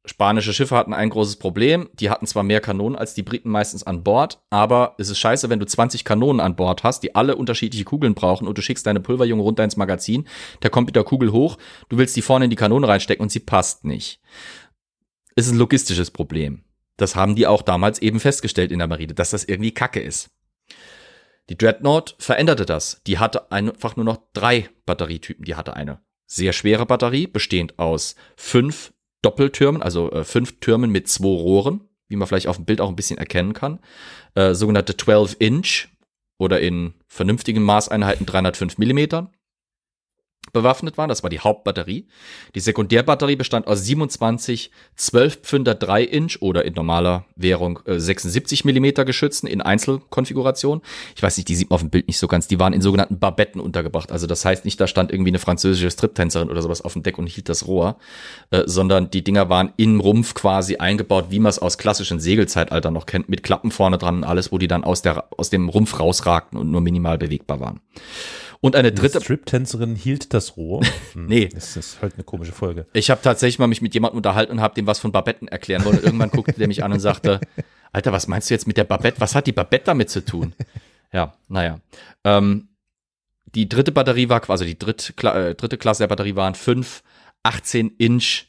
spanische Schiffe hatten ein großes Problem. Die hatten zwar mehr Kanonen als die Briten meistens an Bord, aber es ist scheiße, wenn du 20 Kanonen an Bord hast, die alle unterschiedliche Kugeln brauchen und du schickst deine Pulverjunge runter ins Magazin, da kommt wieder Kugel hoch, du willst die vorne in die Kanone reinstecken und sie passt nicht. Es ist ein logistisches Problem. Das haben die auch damals eben festgestellt in der Marine, dass das irgendwie Kacke ist. Die Dreadnought veränderte das. Die hatte einfach nur noch 3 Batterietypen. Die hatte eine sehr schwere Batterie, bestehend aus 5 Doppeltürmen, also 5 Türmen mit 2 Rohren, wie man vielleicht auf dem Bild auch ein bisschen erkennen kann. Sogenannte 12-Inch oder in vernünftigen Maßeinheiten 305 Millimetern bewaffnet waren. Das war die Hauptbatterie. Die Sekundärbatterie bestand aus 27 12-Pfünder 3-Inch oder in normaler Währung 76 Millimeter Geschützen in Einzelkonfiguration. Ich weiß nicht, die sieht man auf dem Bild nicht so ganz. Die waren in sogenannten Barbetten untergebracht. Also das heißt nicht, da stand irgendwie eine französische Striptänzerin oder sowas auf dem Deck und hielt das Rohr, sondern die Dinger waren im Rumpf quasi eingebaut, wie man es aus klassischen Segelzeitaltern noch kennt, mit Klappen vorne dran und alles, wo die dann aus dem Rumpf rausragten und nur minimal bewegbar waren. Und eine dritte Strip-Tänzerin hielt das Rohr. Nee. Das ist halt eine komische Folge. Ich habe tatsächlich mal mich mit jemandem unterhalten und habe dem was von Babetten erklären wollen. Und irgendwann guckte der mich an und sagte, Alter, was meinst du jetzt mit der Babette? Was hat die Babette damit zu tun? Ja, naja. Die dritte Batterie war quasi, die dritte Klasse der Batterie waren 5 18-Inch,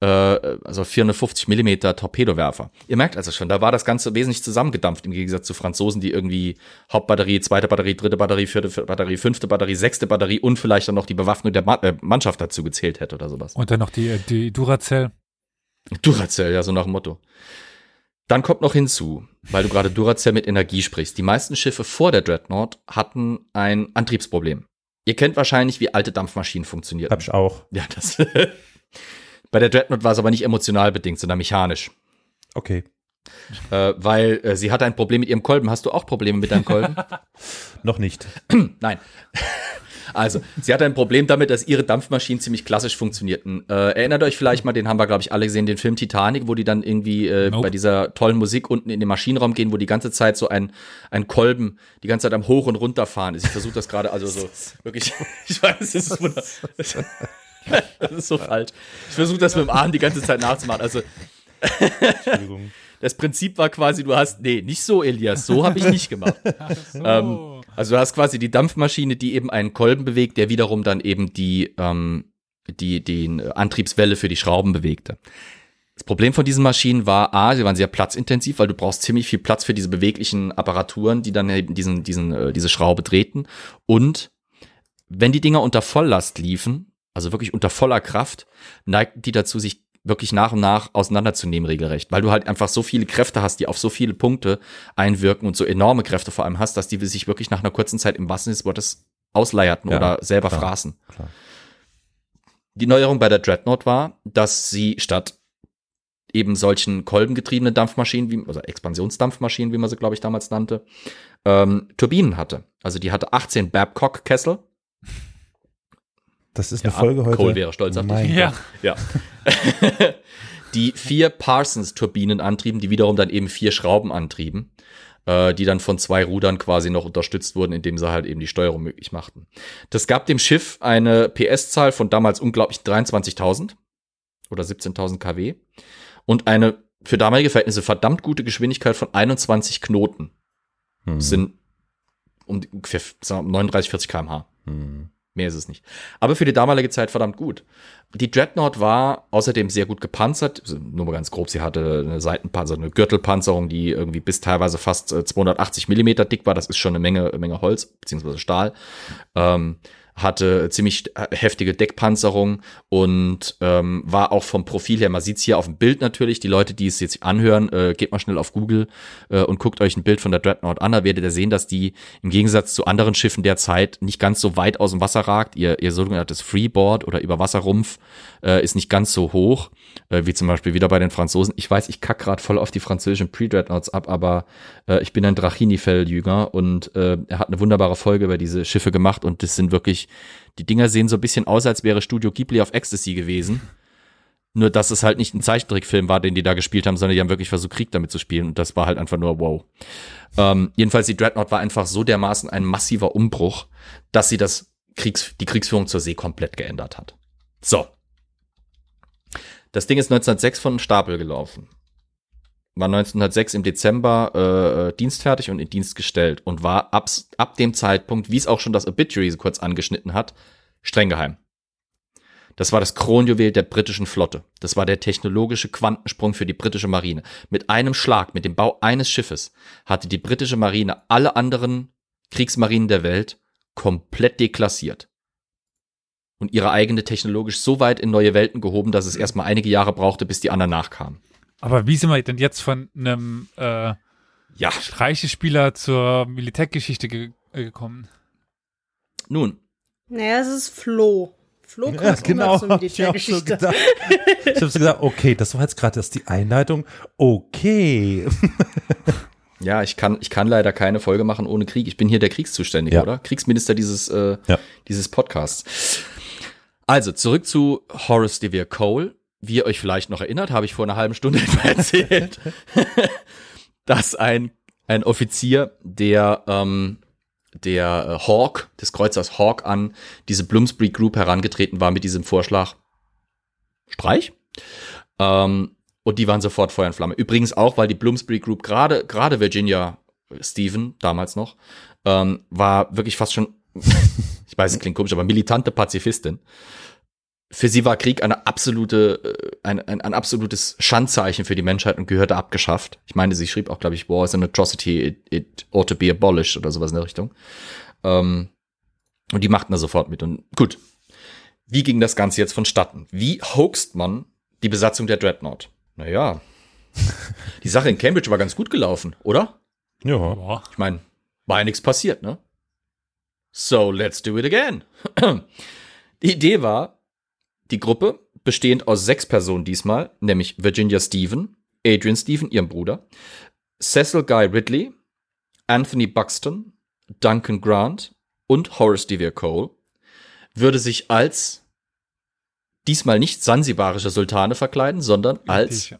also 450 Millimeter Torpedowerfer. Ihr merkt also schon, da war das Ganze wesentlich zusammengedampft, im Gegensatz zu Franzosen, die irgendwie Hauptbatterie, zweite Batterie, dritte Batterie, vierte Batterie, fünfte Batterie, sechste Batterie und vielleicht dann noch die Bewaffnung der Mannschaft dazu gezählt hätte oder sowas. Und dann noch die Duracell. Duracell, ja, so nach dem Motto. Dann kommt noch hinzu, weil du gerade Duracell mit Energie sprichst. Die meisten Schiffe vor der Dreadnought hatten ein Antriebsproblem. Ihr kennt wahrscheinlich, wie alte Dampfmaschinen funktionieren. Hab ich auch. Ja, das... Bei der Dreadnought war es aber nicht emotional bedingt, sondern mechanisch. Okay. Weil sie hatte ein Problem mit ihrem Kolben. Hast du auch Probleme mit deinem Kolben? Noch nicht. Nein. Also, sie hatte ein Problem damit, dass ihre Dampfmaschinen ziemlich klassisch funktionierten. Erinnert euch vielleicht mal, den haben wir, glaube ich, alle gesehen, den Film Titanic, wo die dann irgendwie bei dieser tollen Musik unten in den Maschinenraum gehen, wo die ganze Zeit so ein Kolben die ganze Zeit am Hoch- und Runterfahren ist. Ich versuche das gerade, also so wirklich, ich weiß, es ist wunderbar. Das ist so falsch. Ich versuche das mit dem Arm die ganze Zeit nachzumachen. Also, Entschuldigung. Das Prinzip war quasi, du hast, nee, nicht so, Elias, so habe ich nicht gemacht. So. Also du hast quasi die Dampfmaschine, die eben einen Kolben bewegt, der wiederum dann eben die die Antriebswelle für die Schrauben bewegte. Das Problem von diesen Maschinen war A, sie waren sehr platzintensiv, weil du brauchst ziemlich viel Platz für diese beweglichen Apparaturen, die dann eben diese Schraube drehten. Und wenn die Dinger unter Volllast liefen, also wirklich unter voller Kraft, neigten die dazu, sich wirklich nach und nach auseinanderzunehmen regelrecht, weil du halt einfach so viele Kräfte hast, die auf so viele Punkte einwirken und so enorme Kräfte vor allem hast, dass die sich wirklich nach einer kurzen Zeit im wahrsten Sinne des Wortes ausleierten oder selber fraßen. Klar. Die Neuerung bei der Dreadnought war, dass sie statt eben solchen kolbengetriebenen Dampfmaschinen, also Expansionsdampfmaschinen, wie man sie, glaube ich, damals nannte, Turbinen hatte. Also die hatte 18 Babcock-Kessel. Das ist eine Folge heute. Cole wäre stolz auf dich. Ja. Die 4 Parsons-Turbinen antrieben, die wiederum dann eben 4 Schrauben antrieben, die dann von 2 Rudern quasi noch unterstützt wurden, indem sie halt eben die Steuerung möglich machten. Das gab dem Schiff eine PS-Zahl von damals unglaublich 23.000 oder 17.000 kW und eine für damalige Verhältnisse verdammt gute Geschwindigkeit von 21 Knoten. Das sind ungefähr 39, 40 km/h. Mehr ist es nicht. Aber für die damalige Zeit verdammt gut. Die Dreadnought war außerdem sehr gut gepanzert. Also nur mal ganz grob, sie hatte eine Seitenpanzerung, eine Gürtelpanzerung, die irgendwie bis teilweise fast 280 Millimeter dick war. Das ist schon eine Menge Holz, beziehungsweise Stahl. Hatte ziemlich heftige Deckpanzerung und war auch vom Profil her, man sieht es hier auf dem Bild natürlich, die Leute, die es jetzt anhören, geht mal schnell auf Google und guckt euch ein Bild von der Dreadnought an, da werdet ihr sehen, dass die im Gegensatz zu anderen Schiffen der Zeit nicht ganz so weit aus dem Wasser ragt, ihr sogenanntes Freeboard oder Überwasserrumpf ist nicht ganz so hoch, wie zum Beispiel wieder bei den Franzosen. Ich weiß, ich kack gerade voll auf die französischen Pre-Dreadnoughts ab, aber ich bin ein Drachini-Felljünger und er hat eine wunderbare Folge über diese Schiffe gemacht und das sind wirklich, die Dinger sehen so ein bisschen aus, als wäre Studio Ghibli auf Ecstasy gewesen. Nur, dass es halt nicht ein Zeichentrickfilm war, den die da gespielt haben, sondern die haben wirklich versucht, Krieg damit zu spielen. Und das war halt einfach nur wow. Jedenfalls, die Dreadnought war einfach so dermaßen ein massiver Umbruch, dass sie die Kriegsführung zur See komplett geändert hat. So. Das Ding ist 1906 von Stapel gelaufen. War 1906 im Dezember dienstfertig und in Dienst gestellt und war ab dem Zeitpunkt, wie es auch schon das Obituary so kurz angeschnitten hat, streng geheim. Das war das Kronjuwel der britischen Flotte. Das war der technologische Quantensprung für die britische Marine. Mit einem Schlag, mit dem Bau eines Schiffes, hatte die britische Marine alle anderen Kriegsmarinen der Welt komplett deklassiert. Und ihre eigene technologisch so weit in neue Welten gehoben, dass es erstmal einige Jahre brauchte, bis die anderen nachkamen. Aber wie sind wir denn jetzt von einem Streichespieler zur Militärgeschichte gekommen? Nun. Naja, es ist Flo. Flo kommt genau zur Militärgeschichte. Ich habe so gesagt, okay, das war jetzt gerade erst die Einleitung. Okay. Ja, ich kann leider keine Folge machen ohne Krieg. Ich bin hier der Kriegszuständige, oder? Kriegsminister dieses Podcasts. Also, zurück zu Horace De Vere Cole. Wie ihr euch vielleicht noch erinnert, habe ich vor einer halben Stunde erzählt, dass ein Offizier, der Hawk, des Kreuzers Hawk an diese Bloomsbury Group herangetreten war mit diesem Vorschlag Streich. Und die waren sofort Feuer und Flamme. Übrigens auch, weil die Bloomsbury Group gerade Virginia Stephen, damals noch, war wirklich fast schon, ich weiß, es klingt komisch, aber militante Pazifistin. Für sie war Krieg ein absolutes Schandzeichen für die Menschheit und gehörte abgeschafft. Ich meine, sie schrieb auch, glaube ich, War is an atrocity, it ought to be abolished oder sowas in der Richtung. Und die machten da sofort mit. Und gut, wie ging das Ganze jetzt vonstatten? Wie hoaxt man die Besatzung der Dreadnought? Naja, die Sache in Cambridge war ganz gut gelaufen, oder? Ja. Ich meine, war ja nichts passiert, ne? So, let's do it again. Die Idee war, die Gruppe, bestehend aus 6 Personen diesmal, nämlich Virginia Stephen, Adrian Stephen, ihrem Bruder, Cecil Guy Ridley, Anthony Buxton, Duncan Grant und Horace De Vere Cole, würde sich als diesmal nicht sansibarische Sultane verkleiden, sondern als,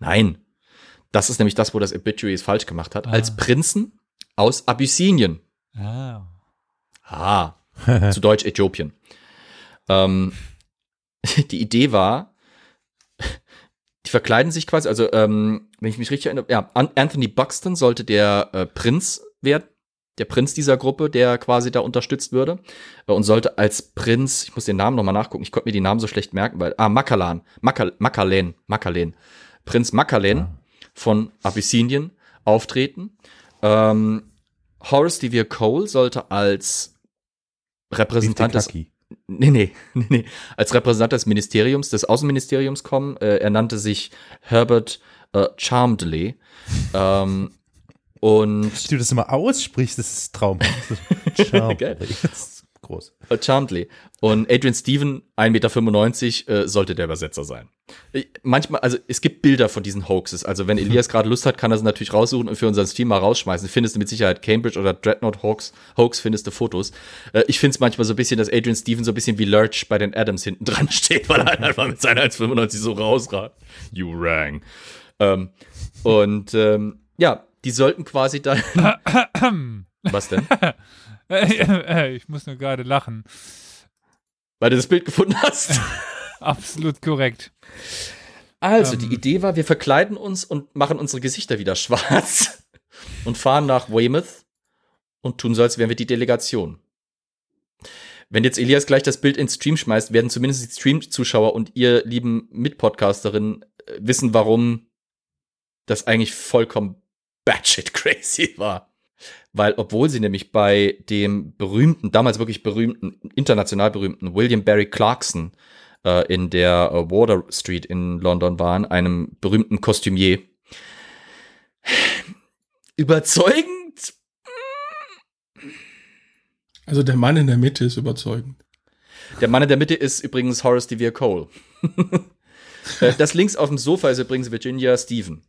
nein, das ist nämlich das, wo das Obituary es falsch gemacht hat, als Prinzen aus Abyssinien. Zu Deutsch Äthiopien. Die Idee war, die verkleiden sich quasi, also wenn ich mich richtig erinnere, Anthony Buxton sollte der Prinz werden, der Prinz dieser Gruppe, der quasi da unterstützt würde, und sollte als Prinz, ich muss den Namen nochmal nachgucken, ich konnte mir die Namen so schlecht merken, weil, Makalan, Prinz Makalan von Abyssinien auftreten. Horace De Vere Cole sollte als Repräsentant des als Repräsentant des Ministeriums, des Außenministeriums kommen. Er nannte sich Herbert Charmedley. Und wie du das immer aussprichst, das ist traumhaft. Charmedley. Das ist groß. Charmedley. Und Adrian Stephen, 1,95 Meter, sollte der Übersetzer sein. Manchmal, also es gibt Bilder von diesen Hoaxes. Also wenn Elias gerade Lust hat, kann er sie natürlich raussuchen und für unseren Stream mal rausschmeißen. Findest du mit Sicherheit Cambridge oder Dreadnought-Hoax, findest du Fotos. Ich finde es manchmal so ein bisschen, dass Adrian Stephen so ein bisschen wie Lurch bei den Adams hinten dran steht, weil er einfach mit seiner 1,95 so rausragt. You rang. Ja, die sollten quasi dann... Was denn? Ich muss nur gerade lachen. Weil du das Bild gefunden hast. Absolut korrekt. Also, die Idee war, wir verkleiden uns und machen unsere Gesichter wieder schwarz und fahren nach Weymouth und tun so, als wären wir die Delegation. Wenn jetzt Elias gleich das Bild ins Stream schmeißt, werden zumindest die Stream-Zuschauer und ihr lieben Mitpodcasterinnen wissen, warum das eigentlich vollkommen batshit crazy war. Weil, obwohl sie nämlich bei dem berühmten, damals wirklich berühmten, international berühmten William Barry Clarkson in der Water Street in London waren, einem berühmten Kostümier, überzeugend. Also der Mann in der Mitte ist überzeugend. Der Mann in der Mitte ist übrigens Horace De Vere Cole. Das links auf dem Sofa ist übrigens Virginia Stephen,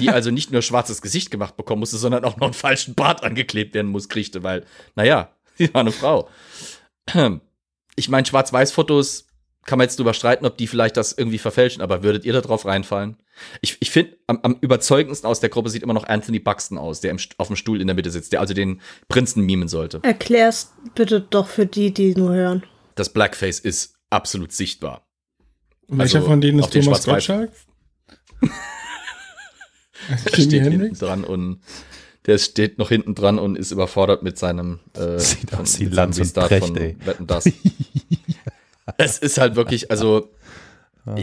die also nicht nur schwarzes Gesicht gemacht bekommen musste, sondern auch noch einen falschen Bart angeklebt werden kriegte, weil, naja, sie war eine Frau. Ich meine, Schwarz-Weiß-Fotos kann man jetzt drüber streiten, ob die vielleicht das irgendwie verfälschen, aber würdet ihr da drauf reinfallen? Ich finde, am überzeugendsten aus der Gruppe sieht immer noch Anthony Buxton aus, der auf dem Stuhl in der Mitte sitzt, der also den Prinzen mimen sollte. Erklär's bitte doch für die, die nur hören. Das Blackface ist absolut sichtbar. Welcher also von denen ist Thomas Gottschalk? Der steht hinten dran und der steht noch hinten dran und ist überfordert mit seinem sieht aus wie Lanz und Precht, von Wetten, dass. Es ist halt wirklich, also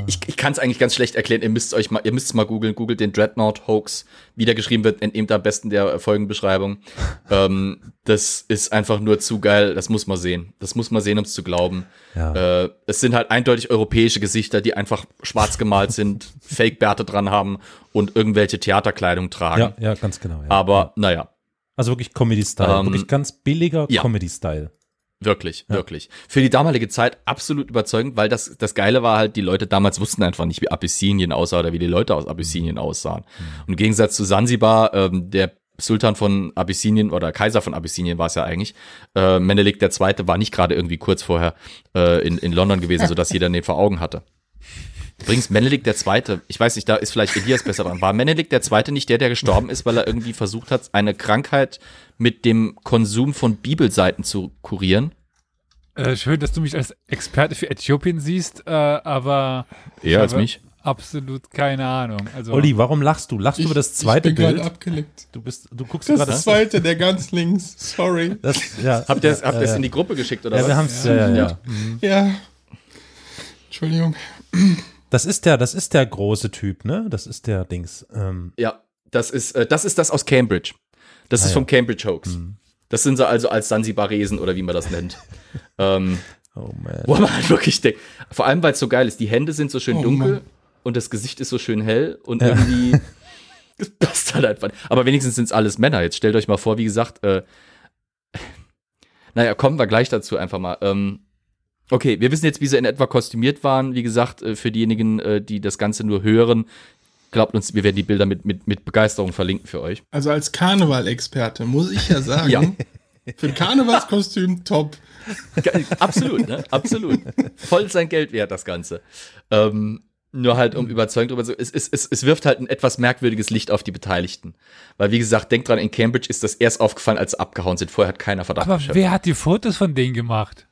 ich kann es eigentlich ganz schlecht erklären, ihr müsst es mal googeln, googelt den Dreadnought-Hoax, wie der geschrieben wird, entnehmt am besten der Folgenbeschreibung. Das ist einfach nur zu geil, das muss man sehen, um es zu glauben. Ja. Es sind halt eindeutig europäische Gesichter, die einfach schwarz gemalt sind, Fake-Bärte dran haben und irgendwelche Theaterkleidung tragen. Ja, ganz genau. Ja. Aber naja. Also wirklich Comedy-Style, wirklich ganz billiger Comedy-Style. Wirklich. Für die damalige Zeit absolut überzeugend, weil das Geile war halt, die Leute damals wussten einfach nicht, wie Abyssinien aussah oder wie die Leute aus Abyssinien aussahen. Und im Gegensatz zu Zanzibar, der Sultan von Abyssinien oder Kaiser von Abyssinien war es ja eigentlich, Menelik II. War nicht gerade irgendwie kurz vorher in London gewesen, sodass jeder den vor Augen hatte. Übrigens, Menelik II., ich weiß nicht, da ist vielleicht Elias besser dran, war Menelik II. Nicht der gestorben ist, weil er irgendwie versucht hat, eine Krankheit mit dem Konsum von Bibelseiten zu kurieren? Schön, dass du mich als Experte für Äthiopien siehst, aber eher als mich. Absolut keine Ahnung. Also, Olli, warum lachst du? Lachst du über das zweite Bild? Ich bin gerade abgelenkt. Du guckst gerade das zweite, der ganz links, sorry. Habt ihr es in die Gruppe geschickt, oder was? Wir haben es, ja. Entschuldigung. Das ist der große Typ, ne? Das ist der Dings. Ja, das ist das aus Cambridge. Das ist vom Cambridge Hoax. Mhm. Das sind sie also als Sansibaresen oder wie man das nennt. Oh man. Wo man halt wirklich denkt. Vor allem, weil es so geil ist. Die Hände sind so schön dunkel und das Gesicht ist so schön hell und irgendwie das passt halt einfach. Aber wenigstens sind es alles Männer. Jetzt stellt euch mal vor, wie gesagt, naja, kommen wir gleich dazu einfach mal. Okay, wir wissen jetzt, wie sie in etwa kostümiert waren. Wie gesagt, für diejenigen, die das Ganze nur hören, glaubt uns, wir werden die Bilder mit Begeisterung verlinken für euch. Also als Karnevalexperte muss ich ja sagen, für ein Karnevalskostüm top. Absolut, ne? Absolut. Voll sein Geld wert, das Ganze. Nur halt, um überzeugend drüber zu sein, es wirft halt ein etwas merkwürdiges Licht auf die Beteiligten. Weil, wie gesagt, denkt dran, in Cambridge ist das erst aufgefallen, als sie abgehauen sind. Vorher hat keiner Verdacht geschöpft. Aber wer hat die Fotos von denen gemacht?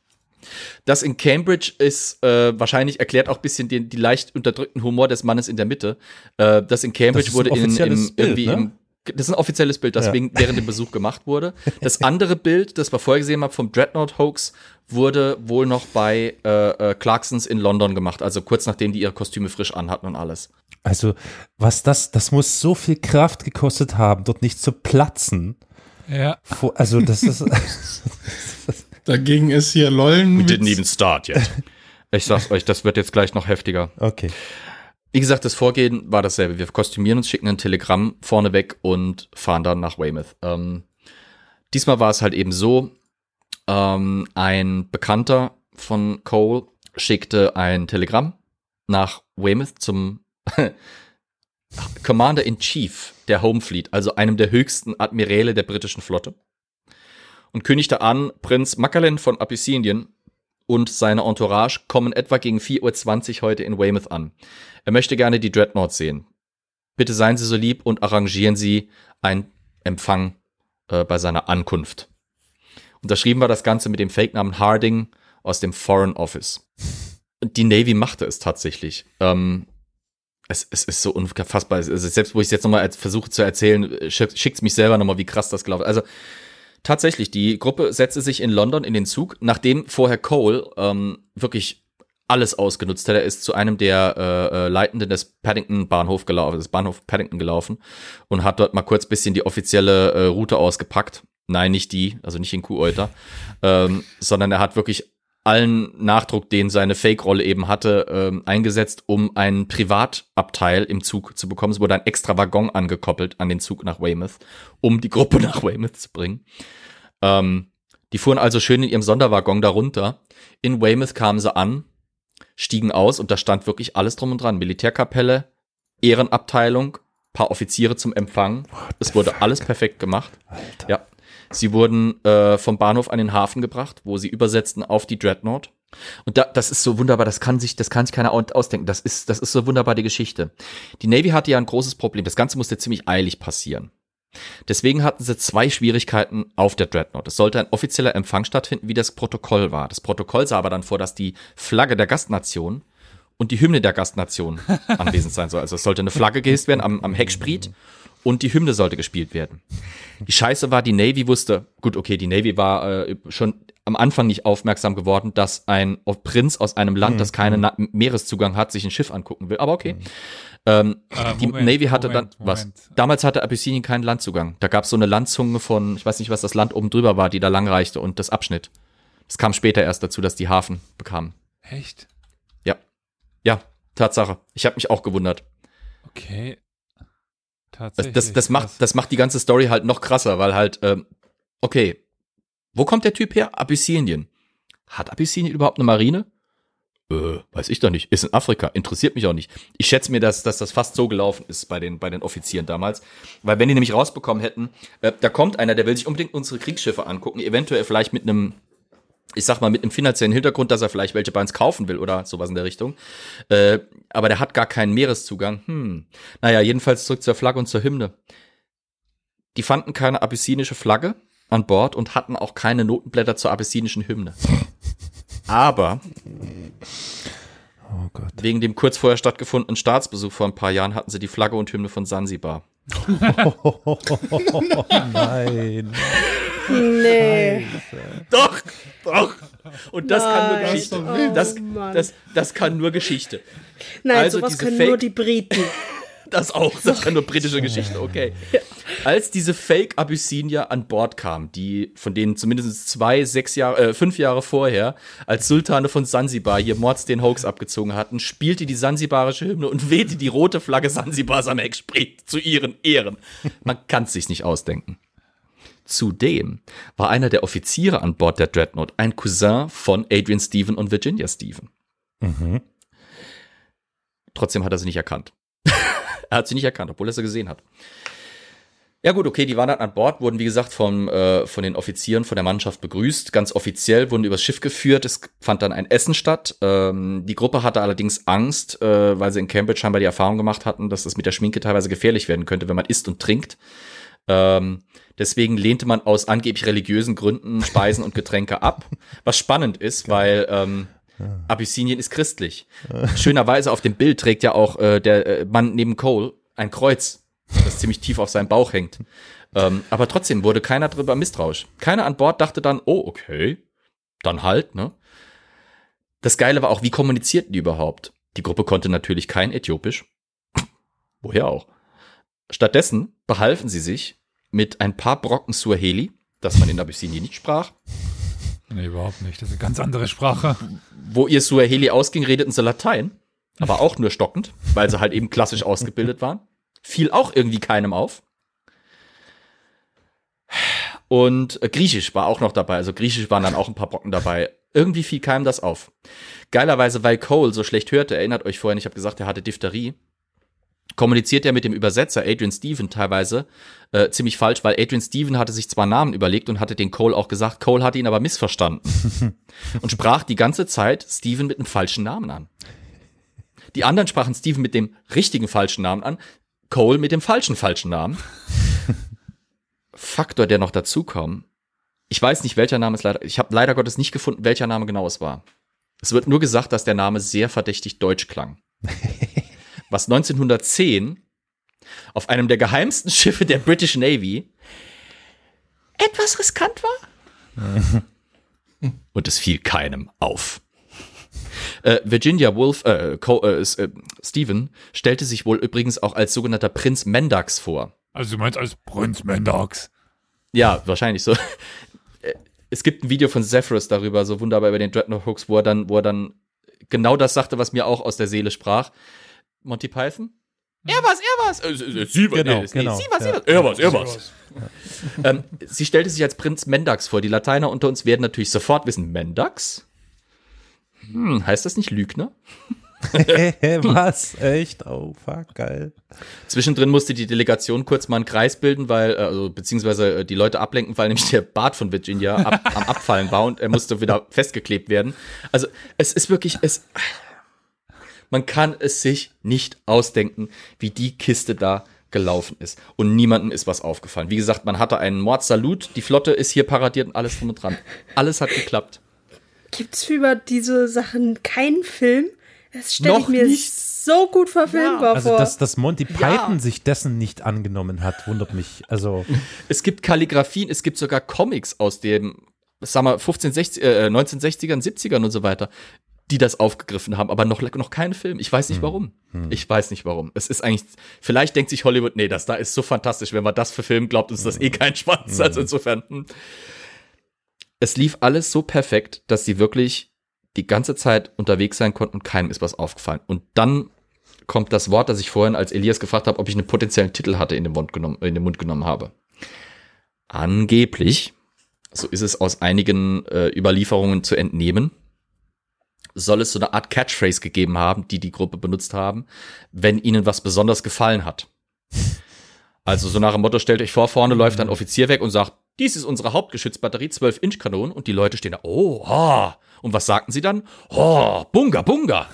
Das in Cambridge ist wahrscheinlich erklärt auch ein bisschen die leicht unterdrückten Humor des Mannes in der Mitte. Das in Cambridge wurde im Das ist ein offizielles Bild, das während dem Besuch gemacht wurde. Das andere Bild, das wir vorher gesehen haben, vom Dreadnought-Hoax, wurde wohl noch bei Clarksons in London gemacht. Also kurz nachdem die ihre Kostüme frisch anhatten und alles. Also, was das muss so viel Kraft gekostet haben, dort nicht zu platzen. Ja. Also, das ist. Dagegen ist hier Lollen. We didn't even start yet. Ich sag's euch, das wird jetzt gleich noch heftiger. Okay. Wie gesagt, das Vorgehen war dasselbe. Wir kostümieren uns, schicken ein Telegramm vorneweg und fahren dann nach Weymouth. Diesmal war es halt eben so, ein Bekannter von Cole schickte ein Telegramm nach Weymouth zum Commander in Chief der Home Fleet, also einem der höchsten Admiräle der britischen Flotte, und kündigte an, Prinz Makalan von Abyssinien und seine Entourage kommen etwa gegen 4:20 Uhr heute in Weymouth an. Er möchte gerne die Dreadnought sehen. Bitte seien Sie so lieb und arrangieren Sie einen Empfang bei seiner Ankunft. Unterschrieben war das Ganze mit dem Fake-Namen Harding aus dem Foreign Office. Die Navy machte es tatsächlich. Es ist so unfassbar. Also selbst wo ich es jetzt nochmal versuche zu erzählen, schickt es mich selber nochmal, wie krass das gelaufen ist. Also tatsächlich, die Gruppe setzte sich in London in den Zug, nachdem vorher Cole wirklich alles ausgenutzt hat. Er ist zu einem der Leitenden des Bahnhof Paddington gelaufen und hat dort mal kurz ein bisschen die offizielle Route ausgepackt. Nein, nicht die, also nicht in Kuhäuter, sondern er hat wirklich allen Nachdruck, den seine Fake-Rolle eben hatte, eingesetzt, um einen Privatabteil im Zug zu bekommen. Es wurde ein extra Waggon angekoppelt an den Zug nach Weymouth, um die Gruppe nach Weymouth zu bringen. Die fuhren also schön in ihrem Sonderwaggon darunter. In Weymouth kamen sie an, stiegen aus und da stand wirklich alles drum und dran. Militärkapelle, Ehrenabteilung, paar Offiziere zum Empfang. Es wurde alles perfekt gemacht. Alter. Ja. Sie wurden vom Bahnhof an den Hafen gebracht, wo sie übersetzten auf die Dreadnought. Und das ist so wunderbar, das kann sich keiner ausdenken. Das ist so wunderbar die Geschichte. Die Navy hatte ja ein großes Problem. Das Ganze musste ziemlich eilig passieren. Deswegen hatten sie 2 Schwierigkeiten auf der Dreadnought. Es sollte ein offizieller Empfang stattfinden, wie das Protokoll war. Das Protokoll sah aber dann vor, dass die Flagge der Gastnation und die Hymne der Gastnation anwesend sein soll. Also es sollte eine Flagge gehisst werden am Heckspriet. Und die Hymne sollte gespielt werden. Die Scheiße war, die Navy wusste, gut, okay, die Navy war schon am Anfang nicht aufmerksam geworden, dass ein Prinz aus einem Land, das keinen Meereszugang hat, sich ein Schiff angucken will. Aber okay. Damals hatte Abyssinien keinen Landzugang. Da gab es so eine Landzunge von, ich weiß nicht, was das Land oben drüber war, die da lang reichte und das abschnitt. Es kam später erst dazu, dass die Hafen bekamen. Echt? Ja. Ja, Tatsache. Ich habe mich auch gewundert. Okay. Das macht die ganze Story halt noch krasser, weil halt, okay, wo kommt der Typ her? Abyssinien. Hat Abyssinien überhaupt eine Marine? Weiß ich doch nicht. Ist in Afrika. Interessiert mich auch nicht. Ich schätze mir, dass das fast so gelaufen ist bei den Offizieren damals. Weil wenn die nämlich rausbekommen hätten, da kommt einer, der will sich unbedingt unsere Kriegsschiffe angucken, eventuell vielleicht mit einem, ich sag mal, mit einem finanziellen Hintergrund, dass er vielleicht welche bei uns kaufen will oder sowas in der Richtung. Aber der hat gar keinen Meereszugang. Naja, jedenfalls zurück zur Flagge und zur Hymne. Die fanden keine abyssinische Flagge an Bord und hatten auch keine Notenblätter zur abyssinischen Hymne. Aber oh Gott. Wegen dem kurz vorher stattgefundenen Staatsbesuch vor ein paar Jahren hatten sie die Flagge und Hymne von Zanzibar. Nein. Nee. Scheiße. Doch. Und das kann nur Geschichte. Das kann nur Geschichte. Nein, also sowas können nur die Briten. Das auch. Das kann nur britische Geschichte. Okay. Ja. Als diese Fake-Abyssinier an Bord kamen, die von denen zumindest 5 Jahre vorher als Sultane von Sansibar hier Mords den Hoax abgezogen hatten, spielte die sansibarische Hymne und wehte die rote Flagge Sansibars am Heckspriet zu ihren Ehren. Man kann es sich nicht ausdenken. Zudem war einer der Offiziere an Bord der Dreadnought ein Cousin von Adrian Stephen und Virginia Stephen. Mhm. Trotzdem hat er sie nicht erkannt. Er hat sie nicht erkannt, obwohl er sie gesehen hat. Ja gut, okay, die waren dann an Bord, wurden wie gesagt von den Offizieren, von der Mannschaft begrüßt. Ganz offiziell wurden übers Schiff geführt. Es fand dann ein Essen statt. Die Gruppe hatte allerdings Angst, weil sie in Cambridge scheinbar die Erfahrung gemacht hatten, dass das mit der Schminke teilweise gefährlich werden könnte, wenn man isst und trinkt. Deswegen lehnte man aus angeblich religiösen Gründen Speisen und Getränke ab. Was spannend ist, weil Abyssinien ist christlich. Schönerweise auf dem Bild trägt ja auch der Mann neben Cole ein Kreuz das ziemlich tief auf seinem Bauch hängt. Aber trotzdem wurde keiner drüber misstrauisch. Keiner an Bord dachte dann, oh, okay, dann halt, ne? Das Geile war auch, wie kommunizierten die überhaupt? Die Gruppe konnte natürlich kein Äthiopisch. Woher auch? Stattdessen behalfen sie sich mit ein paar Brocken Suaheli, das man in Abyssinien nicht sprach. Nee, überhaupt nicht. Das ist eine ganz andere Sprache. Wo ihr Suaheli ausging, redeten sie Latein, aber auch nur stockend, weil sie halt eben klassisch ausgebildet waren. Fiel auch irgendwie keinem auf. Und Griechisch war auch noch dabei. Also Griechisch waren dann auch ein paar Brocken dabei. Irgendwie fiel keinem das auf. Geilerweise, weil Cole so schlecht hörte, erinnert euch vorhin, ich habe gesagt, er hatte Diphtherie, kommuniziert er mit dem Übersetzer Adrian Stephen teilweise ziemlich falsch, weil Adrian Stephen hatte sich zwar Namen überlegt und hatte den Cole auch gesagt, Cole hatte ihn aber missverstanden und sprach die ganze Zeit Stephen mit einem falschen Namen an. Die anderen sprachen Stephen mit dem richtigen falschen Namen an, Cole mit dem falschen Namen. Faktor, der noch dazu kam. Ich weiß nicht, welcher Name es leider, ich habe leider Gottes nicht gefunden, welcher Name genau es war. Es wird nur gesagt, dass der Name sehr verdächtig deutsch klang. Was 1910 auf einem der geheimsten Schiffe der British Navy etwas riskant war. Und es fiel keinem auf. Virginia Woolf, Stephen, stellte sich wohl übrigens auch als sogenannter Prinz Mendax vor. Also du meinst als Prinz Mendax? Ja, wahrscheinlich so. Es gibt ein Video von Zephyrus darüber, so wunderbar über den Dreadnought-Hoax, wo er dann genau das sagte, was mir auch aus der Seele sprach. Monty Python? Er war's. Sie war's. Sie stellte sich als Prinz Mendax vor. Die Lateiner unter uns werden natürlich sofort wissen, Mendax? Heißt das nicht Lügner? Was? Echt? Oh, fuck, geil. Zwischendrin musste die Delegation kurz mal einen Kreis bilden, beziehungsweise die Leute ablenken, weil nämlich der Bart von Virginia am Abfallen war und er musste wieder festgeklebt werden. Also, es ist wirklich, man kann es sich nicht ausdenken, wie die Kiste da gelaufen ist. Und niemandem ist was aufgefallen. Wie gesagt, man hatte einen Mordsalut, die Flotte ist hier paradiert und alles drum und dran. Alles hat geklappt. Gibt's über diese Sachen keinen Film? Das stelle ich mir nicht so gut verfilmbar vor. Also, dass Monty Python sich dessen nicht angenommen hat, wundert mich. Also es gibt Kalligraphien, es gibt sogar Comics aus dem, sagen wir, 1960ern, 70ern und so weiter, die das aufgegriffen haben, aber noch keinen Film. Ich weiß nicht, warum. Ich weiß nicht, warum. Es ist eigentlich, vielleicht denkt sich Hollywood, nee, das da ist so fantastisch, wenn man das für Film glaubt, ist das eh kein Spaß. Also insofern, es lief alles so perfekt, dass sie wirklich die ganze Zeit unterwegs sein konnten und keinem ist was aufgefallen. Und dann kommt das Wort, das ich vorhin als Elias gefragt habe, ob ich einen potenziellen Titel hatte, in den Mund genommen habe. Angeblich, so ist es aus einigen Überlieferungen zu entnehmen, soll es so eine Art Catchphrase gegeben haben, die Gruppe benutzt haben, wenn ihnen was besonders gefallen hat. Also so nach dem Motto, stellt euch vor, vorne läuft ein Offizier weg und sagt, dies ist unsere Hauptgeschützbatterie, 12-Inch-Kanonen. Und die Leute stehen da, Und was sagten sie dann? Oh, Bunga, Bunga.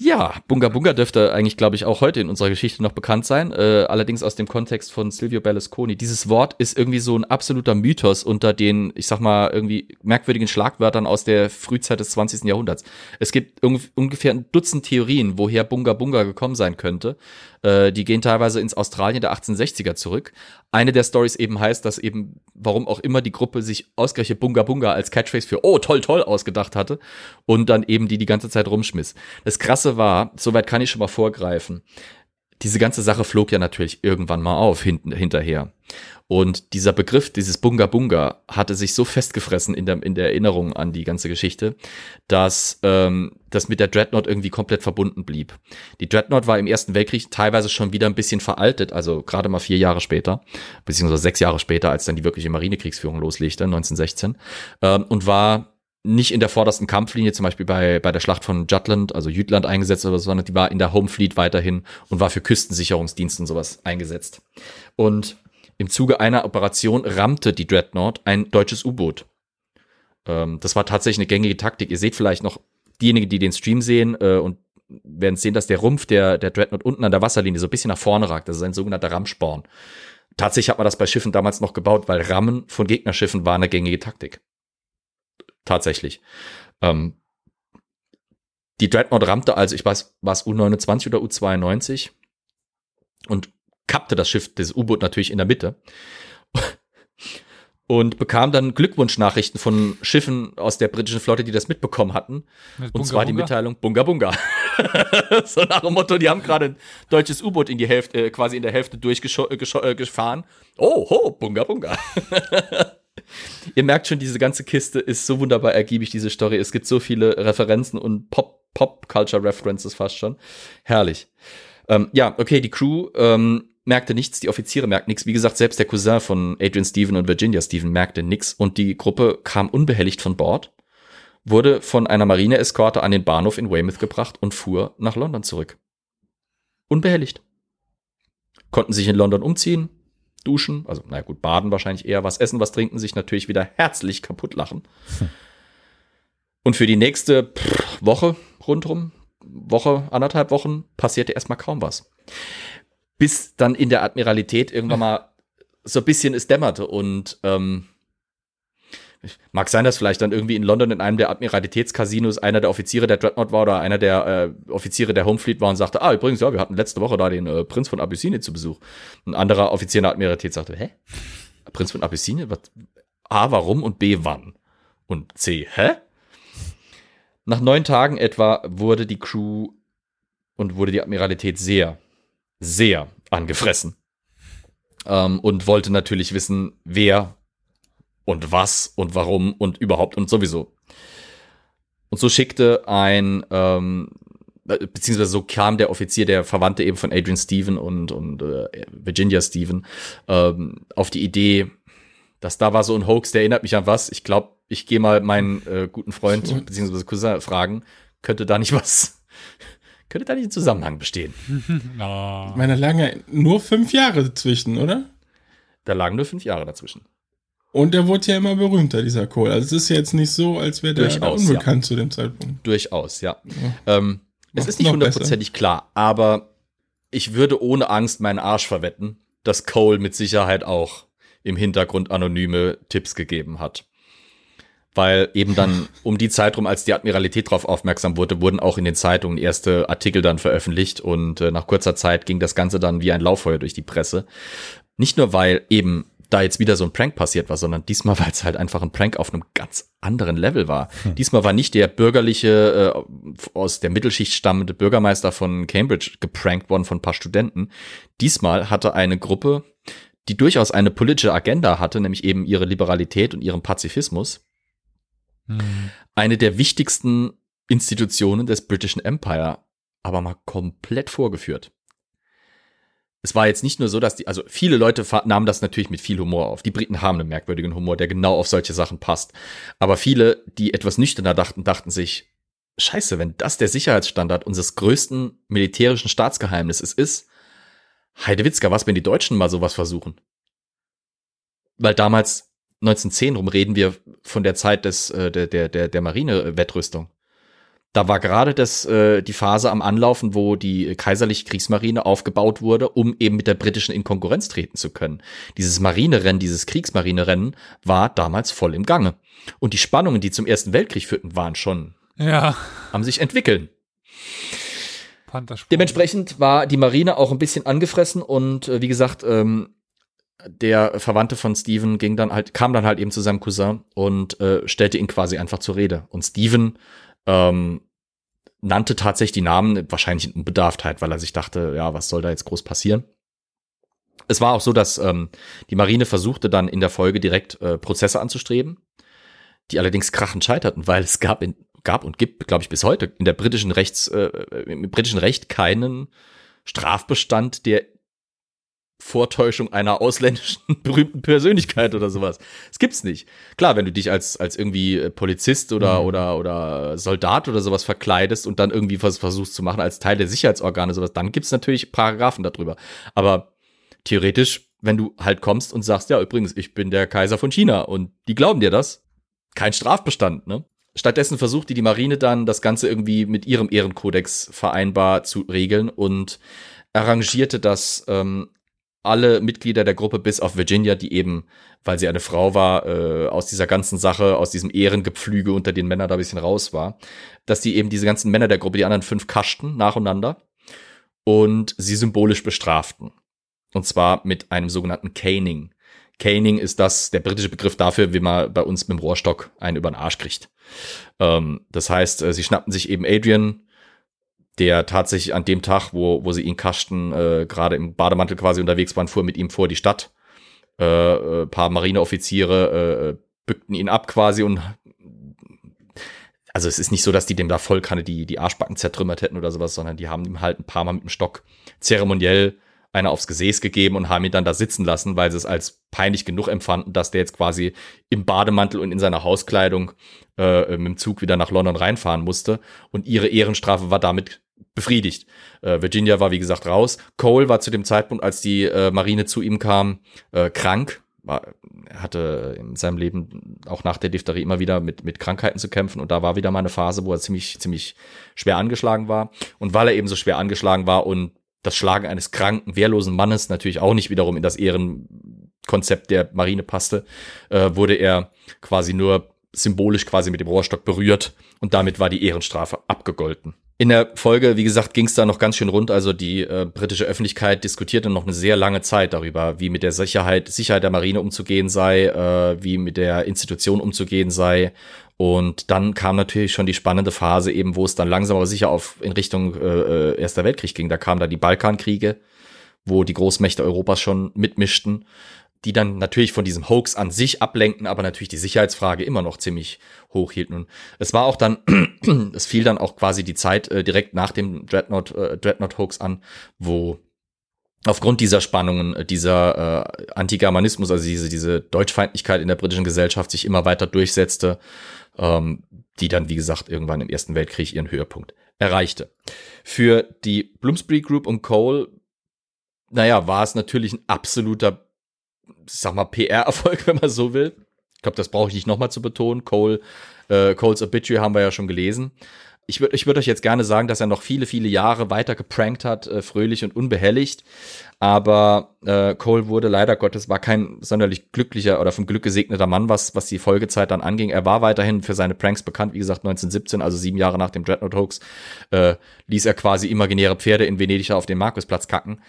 Ja, Bunga, Bunga dürfte eigentlich, glaube ich, auch heute in unserer Geschichte noch bekannt sein. Allerdings aus dem Kontext von Silvio Berlusconi. Dieses Wort ist irgendwie so ein absoluter Mythos unter den, ich sag mal, irgendwie merkwürdigen Schlagwörtern aus der Frühzeit des 20. Jahrhunderts. Es gibt ungefähr ein Dutzend Theorien, woher Bunga, Bunga gekommen sein könnte. Die gehen teilweise ins Australien der 1860er zurück. Eine der Stories eben heißt, dass eben, warum auch immer die Gruppe sich ausgerechnet Bunga Bunga als Catchphrase für oh, toll, toll ausgedacht hatte und dann eben die ganze Zeit rumschmiss. Das Krasse war, soweit kann ich schon mal vorgreifen, diese ganze Sache flog ja natürlich irgendwann mal auf, hinterher. Und dieser Begriff, dieses Bunga Bunga, hatte sich so festgefressen in der Erinnerung an die ganze Geschichte, dass das mit der Dreadnought irgendwie komplett verbunden blieb. Die Dreadnought war im Ersten Weltkrieg teilweise schon wieder ein bisschen veraltet, also gerade mal 4 Jahre später, beziehungsweise 6 Jahre später, als dann die wirkliche Marinekriegsführung loslegte, 1916, und war nicht in der vordersten Kampflinie, zum Beispiel bei der Schlacht von Jutland, also Jütland eingesetzt oder so, sondern die war in der Home Fleet weiterhin und war für Küstensicherungsdienste und sowas eingesetzt. Und im Zuge einer Operation rammte die Dreadnought ein deutsches U-Boot. Das war tatsächlich eine gängige Taktik. Ihr seht vielleicht noch, diejenigen, die den Stream sehen und werden sehen, dass der Rumpf der Dreadnought unten an der Wasserlinie so ein bisschen nach vorne ragt. Das ist ein sogenannter Rammsporn. Tatsächlich hat man das bei Schiffen damals noch gebaut, weil Rammen von Gegnerschiffen war eine gängige Taktik. Tatsächlich. Die Dreadnought rammte also, ich weiß, war es U-29 oder U-92 und kappte das Schiff, das U-Boot natürlich in der Mitte und bekam dann Glückwunschnachrichten von Schiffen aus der britischen Flotte, die das mitbekommen hatten. Mit und Bunga, zwar die Bunga? Mitteilung, Bunga Bunga. So nach dem Motto, die haben gerade ein deutsches U-Boot in die Hälfte, quasi in der Hälfte durchgefahren. Oh, ho, Bunga Bunga. Ihr merkt schon, diese ganze Kiste ist so wunderbar ergiebig, diese Story. Es gibt so viele Referenzen und Pop-Culture-References fast schon. Herrlich. Ja, okay, die Crew merkte nichts, die Offiziere merkten nichts. Wie gesagt, selbst der Cousin von Adrian Stephen und Virginia Stephen merkte nichts. Und die Gruppe kam unbehelligt von Bord, wurde von einer Marine-Eskorte an den Bahnhof in Weymouth gebracht und fuhr nach London zurück. Unbehelligt. Konnten sich in London umziehen, duschen, also na gut, baden wahrscheinlich eher, was essen, was trinken, sich natürlich wieder herzlich kaputt lachen. Und für die nächste Woche rundherum, anderthalb Wochen, passierte erstmal kaum was. Bis dann in der Admiralität irgendwann mal so ein bisschen es dämmerte und mag sein, dass vielleicht dann irgendwie in London in einem der Admiralitätscasinos einer der Offiziere der Dreadnought war oder einer der Offiziere der Home Fleet war und sagte, ah, übrigens, ja, wir hatten letzte Woche da den Prinz von Abyssinien zu Besuch. Ein anderer Offizier der Admiralität sagte, hä? Prinz von Abyssinien? Was? A, warum und B, wann? Und C, hä? Nach 9 Tagen etwa wurde die Crew und wurde die Admiralität sehr, sehr angefressen. Und wollte natürlich wissen, wer und was und warum und überhaupt und sowieso. Und so schickte beziehungsweise so kam der Offizier, der Verwandte eben von Adrian Stephen und Virginia Stephen, auf die Idee, dass da war so ein Hoax, der erinnert mich an was. Ich glaube, ich gehe mal meinen guten Freund beziehungsweise Cousin fragen, könnte da nicht ein Zusammenhang bestehen? No. Ich meine, da lagen nur 5 Jahre dazwischen, oder? Da lagen nur 5 Jahre dazwischen. Und der wurde ja immer berühmter, dieser Cole. Also es ist ja jetzt nicht so, als wäre der unbekannt zu dem Zeitpunkt. Durchaus, ja. Es ist nicht hundertprozentig klar, aber ich würde ohne Angst meinen Arsch verwetten, dass Cole mit Sicherheit auch im Hintergrund anonyme Tipps gegeben hat. Weil eben dann um die Zeit rum, als die Admiralität darauf aufmerksam wurde, wurden auch in den Zeitungen erste Artikel dann veröffentlicht und nach kurzer Zeit ging das Ganze dann wie ein Lauffeuer durch die Presse. Nicht nur, weil eben da jetzt wieder so ein Prank passiert war, sondern diesmal, weil es halt einfach ein Prank auf einem ganz anderen Level war. Diesmal war nicht der bürgerliche, aus der Mittelschicht stammende Bürgermeister von Cambridge geprankt worden von ein paar Studenten. Diesmal hatte eine Gruppe, die durchaus eine politische Agenda hatte, nämlich eben ihre Liberalität und ihren Pazifismus, eine der wichtigsten Institutionen des Britischen Empire, aber mal komplett vorgeführt. Es war jetzt nicht nur so, dass viele Leute nahmen das natürlich mit viel Humor auf. Die Briten haben einen merkwürdigen Humor, der genau auf solche Sachen passt. Aber viele, die etwas nüchterner dachten, dachten sich, scheiße, wenn das der Sicherheitsstandard unseres größten militärischen Staatsgeheimnisses ist, Heidewitzka, was, wenn die Deutschen mal sowas versuchen? Weil damals, 1910 rum, reden wir von der Zeit der Marine-Wettrüstung. Da war gerade die Phase am Anlaufen, wo die kaiserliche Kriegsmarine aufgebaut wurde, um eben mit der britischen in Konkurrenz treten zu können. Dieses Marinerennen, dieses Kriegsmarinerennen war damals voll im Gange. Und die Spannungen, die zum Ersten Weltkrieg führten, waren schon, am sich entwickeln. Dementsprechend war die Marine auch ein bisschen angefressen und wie gesagt, der Verwandte von Stephen kam dann halt eben zu seinem Cousin und stellte ihn quasi einfach zur Rede. Und Stephen nannte tatsächlich die Namen, wahrscheinlich in Unbedarftheit, weil er sich dachte, ja, was soll da jetzt groß passieren? Es war auch so, dass die Marine versuchte dann in der Folge direkt Prozesse anzustreben, die allerdings krachend scheiterten, weil es gab und gibt, glaube ich, bis heute in der britischen im britischen Recht keinen Strafbestand der Vortäuschung einer ausländischen berühmten Persönlichkeit oder sowas. Das gibt's nicht. Klar, wenn du dich als irgendwie Polizist oder Soldat oder sowas verkleidest und dann irgendwie was versuchst zu machen als Teil der Sicherheitsorgane sowas, dann gibt's natürlich Paragraphen darüber. Aber theoretisch, wenn du halt kommst und sagst, ja, übrigens, ich bin der Kaiser von China und die glauben dir das, kein Strafbestand, ne? Stattdessen versuchte die Marine dann, das Ganze irgendwie mit ihrem Ehrenkodex vereinbar zu regeln und arrangierte das alle Mitglieder der Gruppe bis auf Virginia, die eben, weil sie eine Frau war, aus dieser ganzen Sache, aus diesem Ehrengepflüge unter den Männern da ein bisschen raus war, dass die eben diese ganzen Männer der Gruppe, die anderen 5 kaschten, nacheinander und sie symbolisch bestraften. Und zwar mit einem sogenannten Caning. Caning ist das, der britische Begriff dafür, wie man bei uns mit dem Rohrstock einen über den Arsch kriegt. Das heißt, sie schnappten sich eben Adrian, der tatsächlich an dem Tag, wo sie ihn kaschten, gerade im Bademantel quasi unterwegs waren, fuhr mit ihm vor die Stadt. Ein paar Marineoffiziere bückten ihn ab quasi und also es ist nicht so, dass die dem da voll Kanne die Arschbacken zertrümmert hätten oder sowas, sondern die haben ihm halt ein paar Mal mit dem Stock zeremoniell einer aufs Gesäß gegeben und haben ihn dann da sitzen lassen, weil sie es als peinlich genug empfanden, dass der jetzt quasi im Bademantel und in seiner Hauskleidung mit dem Zug wieder nach London reinfahren musste und ihre Ehrenstrafe war damit befriedigt. Virginia war, wie gesagt, raus. Cole war zu dem Zeitpunkt, als die Marine zu ihm kam, krank. Er hatte in seinem Leben auch nach der Diphtherie immer wieder mit Krankheiten zu kämpfen und da war wieder mal eine Phase, wo er ziemlich schwer angeschlagen war und weil er eben so schwer angeschlagen war und das Schlagen eines kranken, wehrlosen Mannes natürlich auch nicht wiederum in das Ehrenkonzept der Marine passte, wurde er quasi nur symbolisch quasi mit dem Rohrstock berührt und damit war die Ehrenstrafe abgegolten. In der Folge, wie gesagt, ging es da noch ganz schön rund, also die britische Öffentlichkeit diskutierte noch eine sehr lange Zeit darüber, wie mit der Sicherheit der Marine umzugehen sei, wie mit der Institution umzugehen sei und dann kam natürlich schon die spannende Phase eben, wo es dann langsam aber sicher in Richtung Erster Weltkrieg ging, da kamen dann die Balkankriege, wo die Großmächte Europas schon mitmischten, die dann natürlich von diesem Hoax an sich ablenkten, aber natürlich die Sicherheitsfrage immer noch ziemlich hoch hielten. Und es war auch dann, es fiel dann auch quasi die Zeit direkt nach dem Dreadnought-Hoax an, wo aufgrund dieser Spannungen, dieser Antigermanismus, also diese Deutschfeindlichkeit in der britischen Gesellschaft sich immer weiter durchsetzte, die dann, wie gesagt, irgendwann im Ersten Weltkrieg ihren Höhepunkt erreichte. Für die Bloomsbury Group und Cole, naja, war es natürlich ein absoluter, ich sag mal, PR-Erfolg, wenn man so will. Ich glaube, das brauche ich nicht nochmal zu betonen. Coles Obituary haben wir ja schon gelesen. Ich würd euch jetzt gerne sagen, dass er noch viele, viele Jahre weiter geprankt hat, fröhlich und unbehelligt. Aber Cole wurde leider Gottes, war kein sonderlich glücklicher oder vom Glück gesegneter Mann, was die Folgezeit dann anging. Er war weiterhin für seine Pranks bekannt. Wie gesagt, 1917, also 7 Jahre nach dem Dreadnought-Hoax, ließ er quasi imaginäre Pferde in Venedig auf den Markusplatz kacken.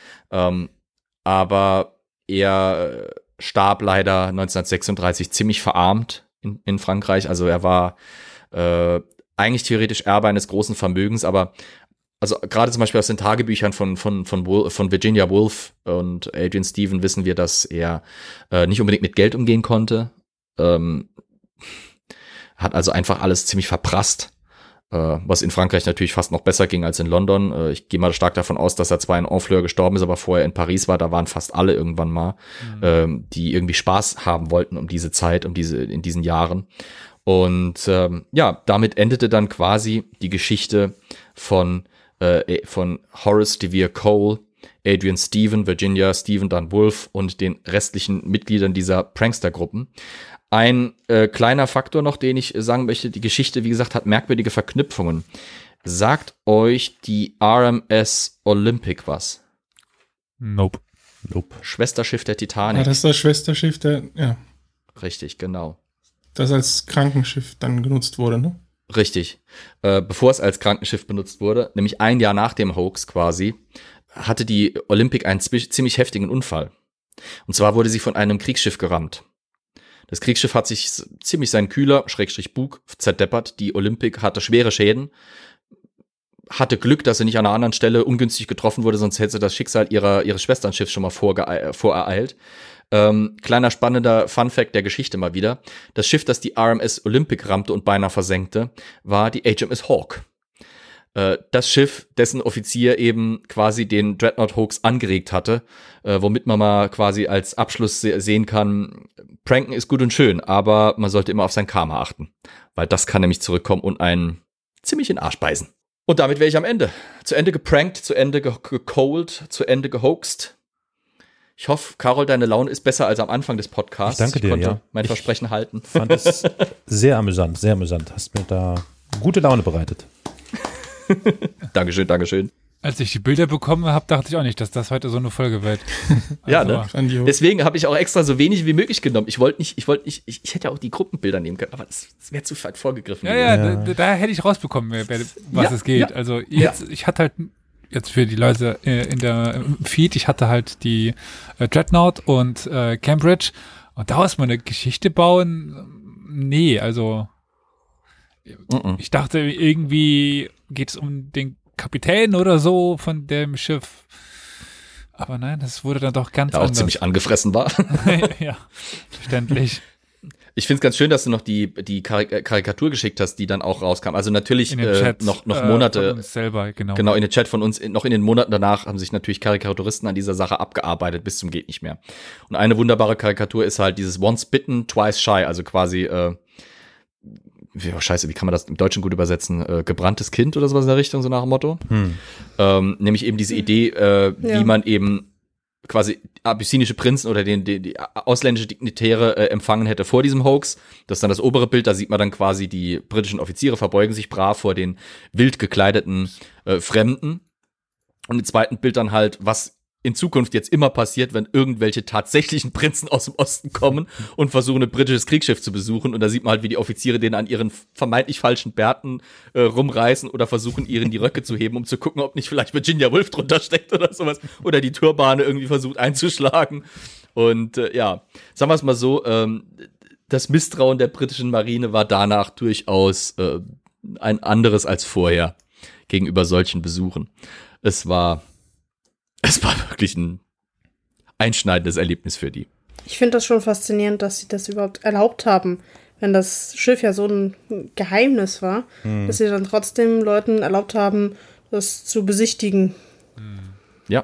Aber er starb leider 1936 ziemlich verarmt in Frankreich. Also er war eigentlich theoretisch Erbe eines großen Vermögens, aber also gerade zum Beispiel aus den Tagebüchern von Virginia Woolf und Adrian Stephen wissen wir, dass er nicht unbedingt mit Geld umgehen konnte. Hat also einfach alles ziemlich verprasst. Was in Frankreich natürlich fast noch besser ging als in London. Ich gehe mal stark davon aus, dass er zwar in Honfleur gestorben ist, aber vorher in Paris war, da waren fast alle irgendwann mal, die irgendwie Spaß haben wollten um diese Zeit, in diesen Jahren. Und ja, damit endete dann quasi die Geschichte von Horace De Vere Cole, Adrian Stephen, Virginia Stephen, dann Woolf und den restlichen Mitgliedern dieser Prankster-Gruppen. Ein kleiner Faktor noch, den ich sagen möchte, die Geschichte, wie gesagt, hat merkwürdige Verknüpfungen. Sagt euch die RMS Olympic was? Nope. Schwesterschiff der Titanic. Ja, das ist das Schwesterschiff der, ja. Richtig, genau. Das als Krankenschiff dann genutzt wurde, ne? Richtig. Bevor es als Krankenschiff benutzt wurde, nämlich ein Jahr nach dem Hoax quasi, hatte die Olympic einen ziemlich heftigen Unfall. Und zwar wurde sie von einem Kriegsschiff gerammt. Das Kriegsschiff hat sich ziemlich seinen Kühler, /Bug, zerdeppert. Die Olympic hatte schwere Schäden, hatte Glück, dass sie nicht an einer anderen Stelle ungünstig getroffen wurde, sonst hätte sie das Schicksal ihres Schwesternschiffs schon mal vorereilt. Kleiner spannender Funfact der Geschichte mal wieder. Das Schiff, das die RMS Olympic rammte und beinahe versenkte, war die HMS Hawk. Das Schiff, dessen Offizier eben quasi den Dreadnought-Hoax angeregt hatte, womit man mal quasi als Abschluss sehen kann, Pranken ist gut und schön, aber man sollte immer auf sein Karma achten, weil das kann nämlich zurückkommen und einen ziemlich in den Arsch beißen. Und damit wäre ich am Ende. Zu Ende geprankt, zu Ende gecolt, zu Ende gehoaxt. Ich hoffe, Carol, deine Laune ist besser als am Anfang des Podcasts. Ich danke dir, ich konnte mein Versprechen halten. Ich fand es sehr amüsant, sehr amüsant. Hast mir da gute Laune bereitet. Dankeschön. Als ich die Bilder bekommen habe, dachte ich auch nicht, dass das heute so eine Folge wird. Ja, ne? Deswegen habe ich auch extra so wenig wie möglich genommen. Ich hätte ja auch die Gruppenbilder nehmen können, aber das wäre zu weit vorgegriffen. Ja. Da hätte ich rausbekommen, was es geht. Ja. Also jetzt, ich hatte halt jetzt für die Leute im Feed, ich hatte halt die Dreadnought und Cambridge und daraus mal eine Geschichte bauen, nee, also ich dachte, irgendwie geht es um den Kapitän oder so von dem Schiff. Aber nein, das wurde dann doch ganz anders. Auch ziemlich angefressen war. Ja, verständlich. Ich finde es ganz schön, dass du noch die Karikatur geschickt hast, die dann auch rauskam. Also natürlich noch Monate. Von uns selber, genau. Genau, in den Chat von uns, noch in den Monaten danach haben sich natürlich Karikaturisten an dieser Sache abgearbeitet, bis zum geht nicht mehr. Und eine wunderbare Karikatur ist halt dieses Once bitten, twice shy, also quasi wie kann man das im Deutschen gut übersetzen? Gebranntes Kind oder sowas in der Richtung, so nach dem Motto. Nämlich eben diese Idee, wie man eben quasi abyssinische Prinzen oder die ausländische Dignitäre empfangen hätte vor diesem Hoax. Das ist dann das obere Bild, da sieht man dann quasi die britischen Offiziere verbeugen sich brav vor den wild gekleideten Fremden. Und im zweiten Bild dann halt, was in Zukunft jetzt immer passiert, wenn irgendwelche tatsächlichen Prinzen aus dem Osten kommen und versuchen, ein britisches Kriegsschiff zu besuchen. Und da sieht man halt, wie die Offiziere denen an ihren vermeintlich falschen Bärten rumreißen oder versuchen, ihnen die Röcke zu heben, um zu gucken, ob nicht vielleicht Virginia Woolf drunter steckt oder sowas. Oder die Turbane irgendwie versucht einzuschlagen. Und sagen wir es mal so, das Misstrauen der britischen Marine war danach durchaus ein anderes als vorher gegenüber solchen Besuchen. Es war wirklich ein einschneidendes Erlebnis für die. Ich finde das schon faszinierend, dass sie das überhaupt erlaubt haben, wenn das Schiff ja so ein Geheimnis war, dass sie dann trotzdem Leuten erlaubt haben, das zu besichtigen. Ja.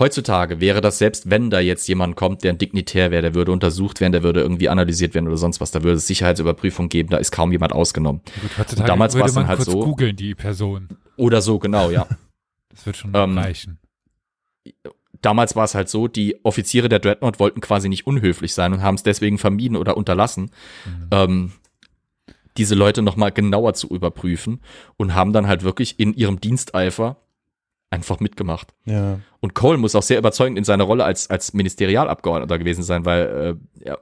Heutzutage wäre das, selbst wenn da jetzt jemand kommt, der ein Dignitär wäre, der würde untersucht werden, der würde irgendwie analysiert werden oder sonst was, da würde es Sicherheitsüberprüfung geben, da ist kaum jemand ausgenommen. Gut, heutzutage damals würde man halt kurz so googeln, die Person. Oder so, genau, ja. Das wird schon reichen. Damals war es halt so, die Offiziere der Dreadnought wollten quasi nicht unhöflich sein und haben es deswegen vermieden oder unterlassen, diese Leute nochmal genauer zu überprüfen und haben dann halt wirklich in ihrem Diensteifer einfach mitgemacht. Ja. Und Cole muss auch sehr überzeugend in seiner Rolle als Ministerialabgeordneter gewesen sein, weil er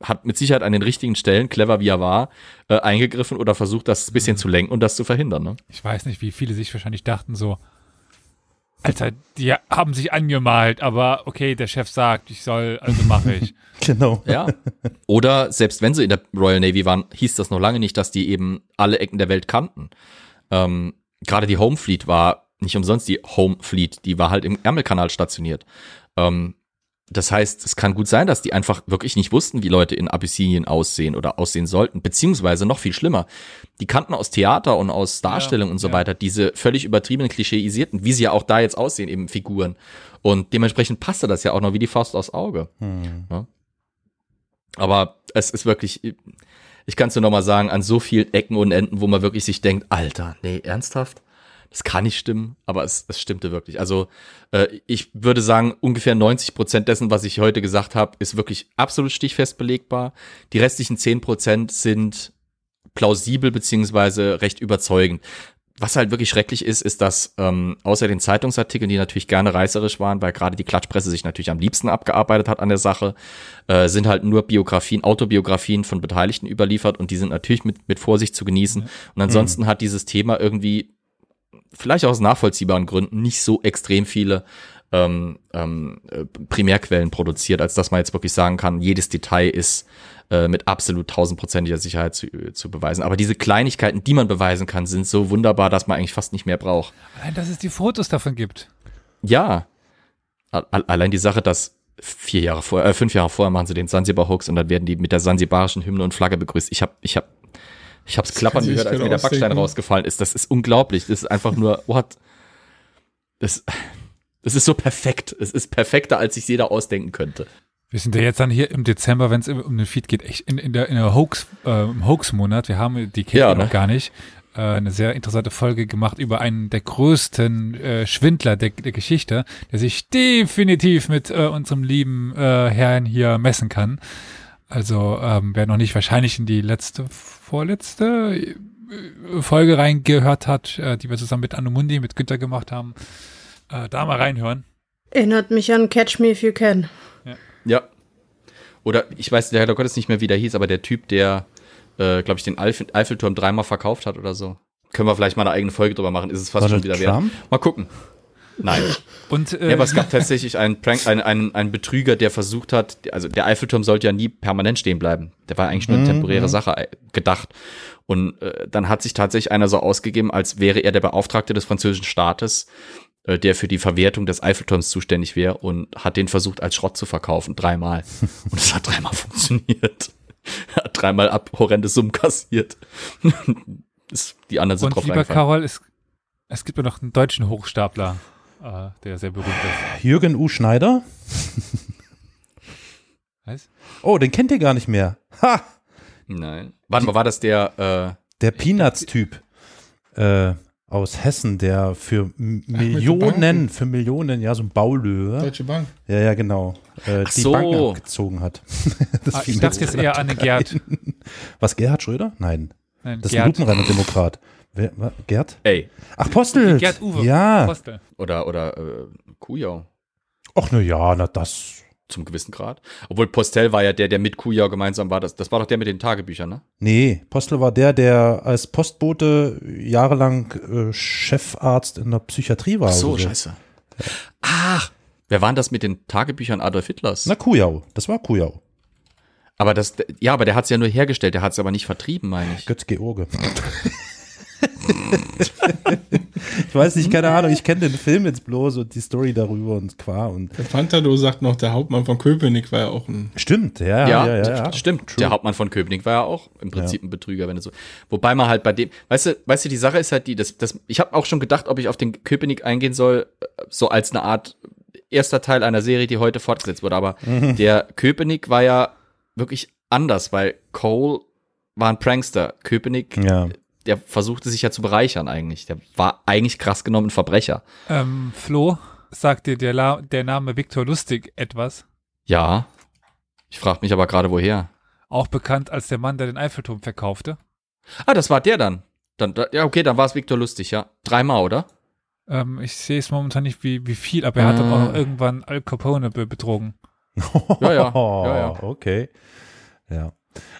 hat mit Sicherheit an den richtigen Stellen, clever wie er war, eingegriffen oder versucht, das ein bisschen zu lenken und das zu verhindern. Ne? Ich weiß nicht, wie viele sich wahrscheinlich dachten so, Alter, die haben sich angemalt, aber okay, der Chef sagt, ich soll, also mache ich. Genau. Ja. Oder selbst wenn sie in der Royal Navy waren, hieß das noch lange nicht, dass die eben alle Ecken der Welt kannten. Gerade die Home Fleet war nicht umsonst die Home Fleet, die war halt im Ärmelkanal stationiert. Das heißt, es kann gut sein, dass die einfach wirklich nicht wussten, wie Leute in Abyssinien aussehen oder aussehen sollten, beziehungsweise noch viel schlimmer. Die kannten aus Theater und aus Darstellung und so weiter diese völlig übertriebenen, klischeeisierten, wie sie ja auch da jetzt aussehen, eben Figuren. Und dementsprechend passte das ja auch noch wie die Faust aufs Auge. Ja? Aber es ist wirklich, ich kann es nur noch mal sagen, an so vielen Ecken und Enden, wo man wirklich sich denkt, Alter, nee, ernsthaft? Es kann nicht stimmen, aber es stimmte wirklich. Also ich würde sagen, ungefähr 90% dessen, was ich heute gesagt habe, ist wirklich absolut stichfest belegbar. Die restlichen 10% sind plausibel beziehungsweise recht überzeugend. Was halt wirklich schrecklich ist, dass außer den Zeitungsartikeln, die natürlich gerne reißerisch waren, weil gerade die Klatschpresse sich natürlich am liebsten abgearbeitet hat an der Sache, sind halt nur Biografien, Autobiografien von Beteiligten überliefert und die sind natürlich mit Vorsicht zu genießen. Und ansonsten hat dieses Thema irgendwie vielleicht auch aus nachvollziehbaren Gründen nicht so extrem viele Primärquellen produziert, als dass man jetzt wirklich sagen kann, jedes Detail ist mit absolut 1000%iger Sicherheit zu beweisen. Aber diese Kleinigkeiten, die man beweisen kann, sind so wunderbar, dass man eigentlich fast nicht mehr braucht. Allein, dass es die Fotos davon gibt. Ja. Allein die Sache, dass 5 Jahre vorher machen sie den Zanzibar-Hoax und dann werden die mit der zanzibarischen Hymne und Flagge begrüßt. Ich hab's klappern gehört, als mir der Backstein rausgefallen ist. Das ist unglaublich. Das ist einfach nur, what? Das ist so perfekt. Es ist perfekter, als sich jeder ausdenken könnte. Wir sind ja jetzt dann hier im Dezember, wenn es um den Feed geht, echt in der Hoax, im Hoax-Monat. Wir haben die Kette noch gar nicht. Eine sehr interessante Folge gemacht über einen der größten Schwindler der Geschichte, der sich definitiv mit unserem lieben Herrn hier messen kann. Also, wer noch nicht wahrscheinlich in die vorletzte Folge reingehört hat, die wir zusammen mit Anumundi, mit Günther gemacht haben, da mal reinhören. Erinnert mich an Catch Me If You Can. Ja. Ja. Oder ich weiß leider Gottes nicht mehr, wie der hieß, aber der Typ, der, glaube ich, den Eiffelturm dreimal verkauft hat oder so. Können wir vielleicht mal eine eigene Folge drüber machen, ist es fast schon wieder wert. Mal gucken. Nein. Und, ja, aber es gab tatsächlich einen Prank, einen Betrüger, der versucht hat, also der Eiffelturm sollte ja nie permanent stehen bleiben. Der war eigentlich nur eine temporäre Sache gedacht. Und dann hat sich tatsächlich einer so ausgegeben, als wäre er der Beauftragte des französischen Staates, der für die Verwertung des Eiffelturms zuständig wäre, und hat den versucht, als Schrott zu verkaufen, dreimal. Und es hat dreimal funktioniert. Hat dreimal horrende Summen kassiert. Die anderen sind und drauf reingefallen. Und lieber Karol, es gibt ja noch einen deutschen Hochstapler, der sehr berühmt ist. Jürgen U. Schneider? Was? Oh, den kennt ihr gar nicht mehr. Ha! Nein. Warte mal, war das der der Peanuts-Typ aus Hessen, der für Millionen, ja, so ein Baulöwe. Deutsche Bank. Ja, ja, genau. Die Bank abgezogen hat. Ich dachte jetzt eher an den Gerd. Was, Gerhard Schröder? Nein. Nein, das ist ein lupenreiner Demokrat. Wer, Gerd? Ey. Ach, Postel. Gerd Uwe. Ja. Postel. Oder Kujau. Ach, na ja, na das. Zum gewissen Grad. Obwohl Postel war ja der mit Kujau gemeinsam war. Das war doch der mit den Tagebüchern, ne? Nee, Postel war der als Postbote jahrelang Chefarzt in der Psychiatrie war. Ach so, also. Scheiße. Ja. Ach, wer war denn das mit den Tagebüchern Adolf Hitlers? Na, Kujau. Das war Kujau. Aber das, ja, aber der hat es ja nur hergestellt, der hat es aber nicht vertrieben, meine ich. Götz-George. Ich weiß nicht, keine Ahnung, ich kenne den Film jetzt bloß und die Story darüber und qua und. Der Fantado sagt noch, der Hauptmann von Köpenick war ja auch ein. Stimmt, ja. Stimmt. True. Der Hauptmann von Köpenick war ja auch im Prinzip ein Betrüger, wenn du so. Wobei man halt bei dem, weißt du, die Sache ist halt die, das, ich habe auch schon gedacht, ob ich auf den Köpenick eingehen soll, so als eine Art erster Teil einer Serie, die heute fortgesetzt wurde, aber der Köpenick war ja wirklich anders, weil Cole war ein Prankster. Köpenick, der versuchte sich ja zu bereichern eigentlich. Der war eigentlich krass genommen ein Verbrecher. Flo, sagt dir der Name Victor Lustig etwas? Ja, ich frage mich aber gerade, woher. Auch bekannt als der Mann, der den Eiffelturm verkaufte. Ah, das war der dann. Dann war es Victor Lustig, ja. Dreimal, oder? Ich sehe es momentan nicht, wie viel, aber er hat dann auch noch irgendwann Al Capone betrogen. Ja. Okay. Ja.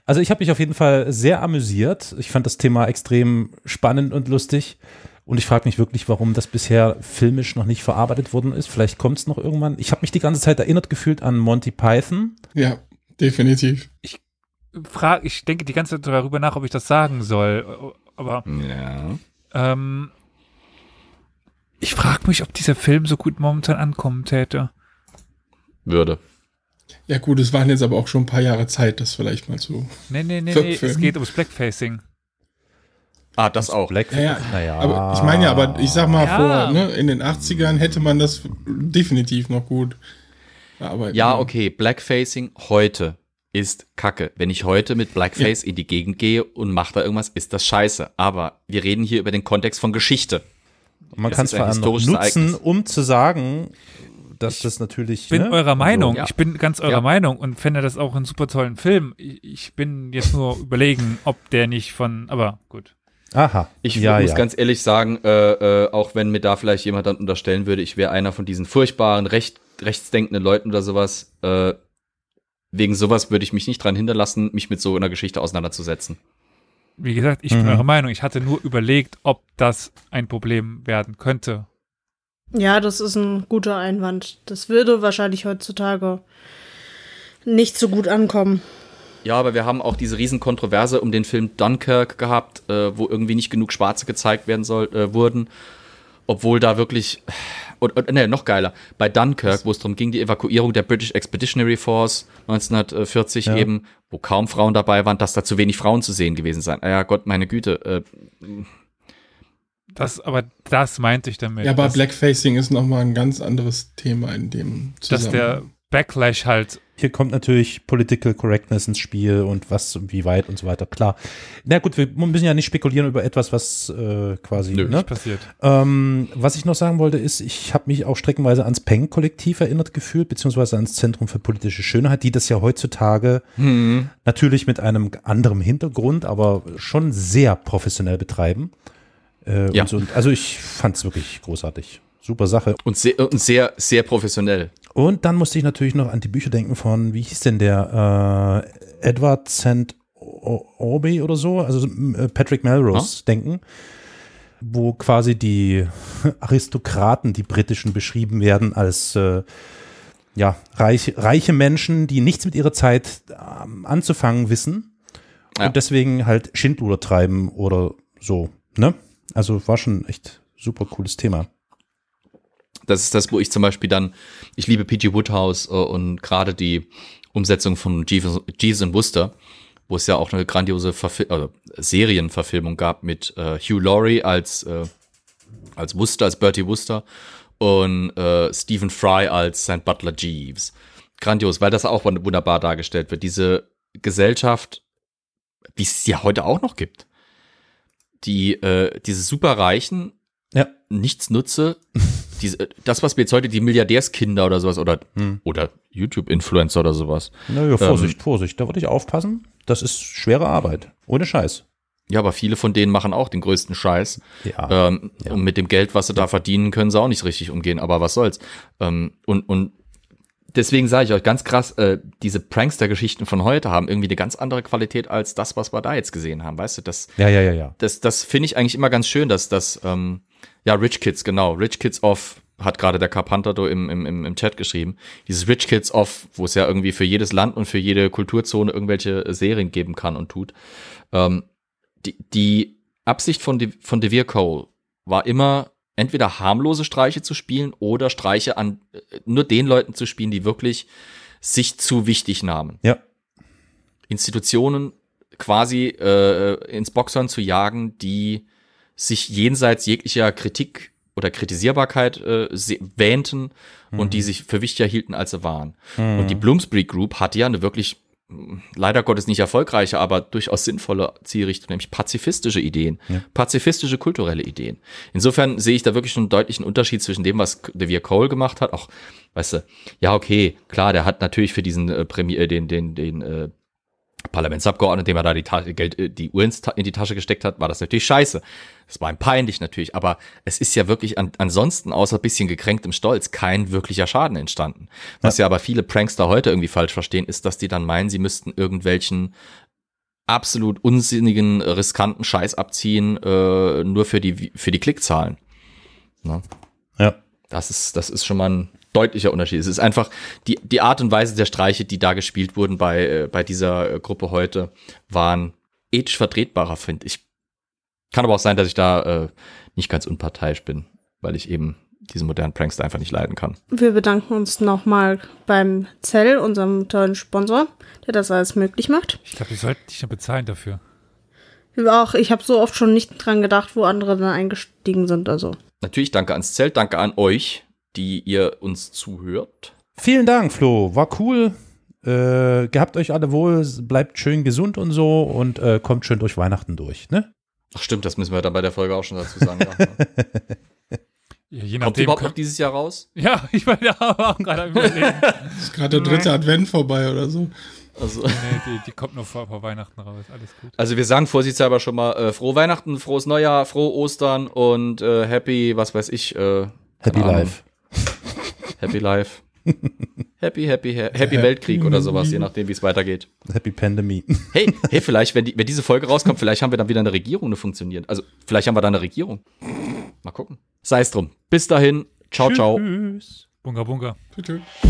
Also ich habe mich auf jeden Fall sehr amüsiert. Ich fand das Thema extrem spannend und lustig. Und ich frage mich wirklich, warum das bisher filmisch noch nicht verarbeitet worden ist. Vielleicht kommt es noch irgendwann. Ich habe mich die ganze Zeit erinnert gefühlt an Monty Python. Ja, definitiv. Ich denke die ganze Zeit darüber nach, ob ich das sagen soll. Aber ich frage mich, ob dieser Film so gut momentan ankommen täte. Würde. Ja gut, es waren jetzt aber auch schon ein paar Jahre Zeit, das vielleicht mal zu Nee, es geht ums Blackfacing. Ah, das auch. Blackfacing. Ja. Aber ich meine ich sag mal in den 80ern hätte man das definitiv noch gut bearbeiten. Ja, okay, Blackfacing heute ist Kacke. Wenn ich heute mit Blackface in die Gegend gehe und mache da irgendwas, ist das scheiße. Aber wir reden hier über den Kontext von Geschichte. Man kann es vor allem nutzen, um zu sagen, dass das natürlich. Ich bin eurer Meinung. Ja. Ich bin ganz eurer Meinung und fände das auch einen super tollen Film. Ich bin jetzt nur überlegen, ob der nicht von. Aber gut. Aha. Ich muss ganz ehrlich sagen, auch wenn mir da vielleicht jemand dann unterstellen würde, ich wäre einer von diesen furchtbaren, rechtsdenkenden Leuten oder sowas. Wegen sowas würde ich mich nicht dran hinterlassen, mich mit so einer Geschichte auseinanderzusetzen. Wie gesagt, ich bin eurer Meinung. Ich hatte nur überlegt, ob das ein Problem werden könnte. Ja, das ist ein guter Einwand. Das würde wahrscheinlich heutzutage nicht so gut ankommen. Ja, aber wir haben auch diese Riesenkontroverse um den Film Dunkirk gehabt, wo irgendwie nicht genug Schwarze gezeigt werden wurden, obwohl da wirklich, noch geiler, bei Dunkirk, wo es darum ging, die Evakuierung der British Expeditionary Force 1940 eben, wo kaum Frauen dabei waren, dass da zu wenig Frauen zu sehen gewesen seien. Ja, Gott, meine Güte, das meinte ich damit. Ja, aber Blackfacing ist nochmal ein ganz anderes Thema in dem Zusammenhang. Dass der Backlash halt Hier kommt natürlich Political Correctness ins Spiel und was und wie weit und so weiter. Klar. Na gut, wir müssen ja nicht spekulieren über etwas, was quasi nicht passiert. Was ich noch sagen wollte ist, ich habe mich auch streckenweise ans Peng-Kollektiv erinnert gefühlt, beziehungsweise ans Zentrum für politische Schönheit, die das ja heutzutage natürlich mit einem anderen Hintergrund, aber schon sehr professionell betreiben. Ja. Und so. Also ich fand es wirklich großartig. Super Sache. Und sehr, sehr professionell. Und dann musste ich natürlich noch an die Bücher denken von, wie hieß denn der, Edward St. Orby oder so, also Patrick Melrose denken, wo quasi die Aristokraten, die britischen, beschrieben werden als reiche Menschen, die nichts mit ihrer Zeit anzufangen wissen und deswegen halt Schindluder treiben oder so. Ne? Also war schon echt super cooles Thema. Das ist das, wo ich zum Beispiel dann, ich liebe P.G. Wodehouse und gerade die Umsetzung von Jeeves and Wooster, wo es ja auch eine grandiose Serienverfilmung gab mit Hugh Laurie als Wooster, als Bertie Wooster und Stephen Fry als St. Butler Jeeves. Grandios, weil das auch wunderbar dargestellt wird. Diese Gesellschaft, wie es ja heute auch noch gibt, die diese Superreichen nichts nutze, das, was wir jetzt heute die Milliardärskinder oder sowas oder YouTube-Influencer oder sowas. Naja, Vorsicht, da würde ich aufpassen. Das ist schwere Arbeit, ohne Scheiß. Ja, aber viele von denen machen auch den größten Scheiß. Ja. Und mit dem Geld, was sie da verdienen, können sie auch nicht richtig umgehen, aber was soll's. Und deswegen sage ich euch ganz krass, diese Prankster-Geschichten von heute haben irgendwie eine ganz andere Qualität als das, was wir da jetzt gesehen haben, weißt du? Das, ja. Das finde ich eigentlich immer ganz schön, dass das Rich Kids, genau. Rich Kids Off hat gerade der Carpantado im Chat geschrieben. Dieses Rich Kids Off, wo es ja irgendwie für jedes Land und für jede Kulturzone irgendwelche Serien geben kann und tut. Die Absicht von De Vere Cole war immer, entweder harmlose Streiche zu spielen oder Streiche an nur den Leuten zu spielen, die wirklich sich zu wichtig nahmen. Ja. Institutionen quasi ins Boxhorn zu jagen, die sich jenseits jeglicher Kritik oder Kritisierbarkeit wähnten und die sich für wichtiger hielten, als sie waren. Mhm. Und die Bloomsbury Group hatte ja eine wirklich, leider Gottes nicht erfolgreiche, aber durchaus sinnvolle Zielrichtung, nämlich pazifistische Ideen, pazifistische kulturelle Ideen. Insofern sehe ich da wirklich einen deutlichen Unterschied zwischen dem, was De Vere Cole gemacht hat, auch, weißt du, ja okay, klar, der hat natürlich für diesen den Parlamentsabgeordneten, dem er da die Uhr in die Tasche gesteckt hat, war das natürlich scheiße. Das war ihm peinlich natürlich, aber es ist ja wirklich ansonsten, außer ein bisschen gekränktem Stolz, kein wirklicher Schaden entstanden. Was ja aber viele Prankster heute irgendwie falsch verstehen, ist, dass die dann meinen, sie müssten irgendwelchen absolut unsinnigen, riskanten Scheiß abziehen, nur für die Klickzahlen. Ne? Ja. Das ist schon mal ein deutlicher Unterschied. Es ist einfach die Art und Weise der Streiche, die da gespielt wurden bei dieser Gruppe heute, waren ethisch vertretbarer, finde ich. Kann aber auch sein, dass ich da nicht ganz unparteiisch bin, weil ich eben diesen modernen Prankster einfach nicht leiden kann. Wir bedanken uns nochmal beim Zell, unserem tollen Sponsor, der das alles möglich macht. Ich glaube, wir sollten dich noch bezahlen dafür. Auch, ich habe so oft schon nicht dran gedacht, wo andere dann eingestiegen sind. Also. Natürlich danke ans Zell, danke an euch, die ihr uns zuhört. Vielen Dank, Flo. War cool. Gehabt euch alle wohl. Bleibt schön gesund und so und kommt schön durch Weihnachten durch, ne? Ach stimmt, das müssen wir dann bei der Folge auch schon dazu sagen. Ja, je nachdem, kommt ihr überhaupt noch dieses Jahr raus? Ja, ich meine, wir haben gerade überlegt. Ist gerade der dritte Advent vorbei oder so. Also. Nee, die kommt nur vor Weihnachten raus, alles gut. Also wir sagen vorsichtshalber schon mal frohe Weihnachten, frohes Neujahr, frohe Ostern und happy, was weiß ich. Happy Life. Happy Life. Happy Weltkrieg oder sowas, je nachdem, wie es weitergeht. Happy Pandemie. Hey, vielleicht, wenn diese Folge rauskommt, vielleicht haben wir dann wieder eine Regierung, die funktioniert. Also, vielleicht haben wir dann eine Regierung. Mal gucken. Sei es drum. Bis dahin. Ciao, tschüss. Ciao. Tschüss. Bunga, bunga. Tschüss.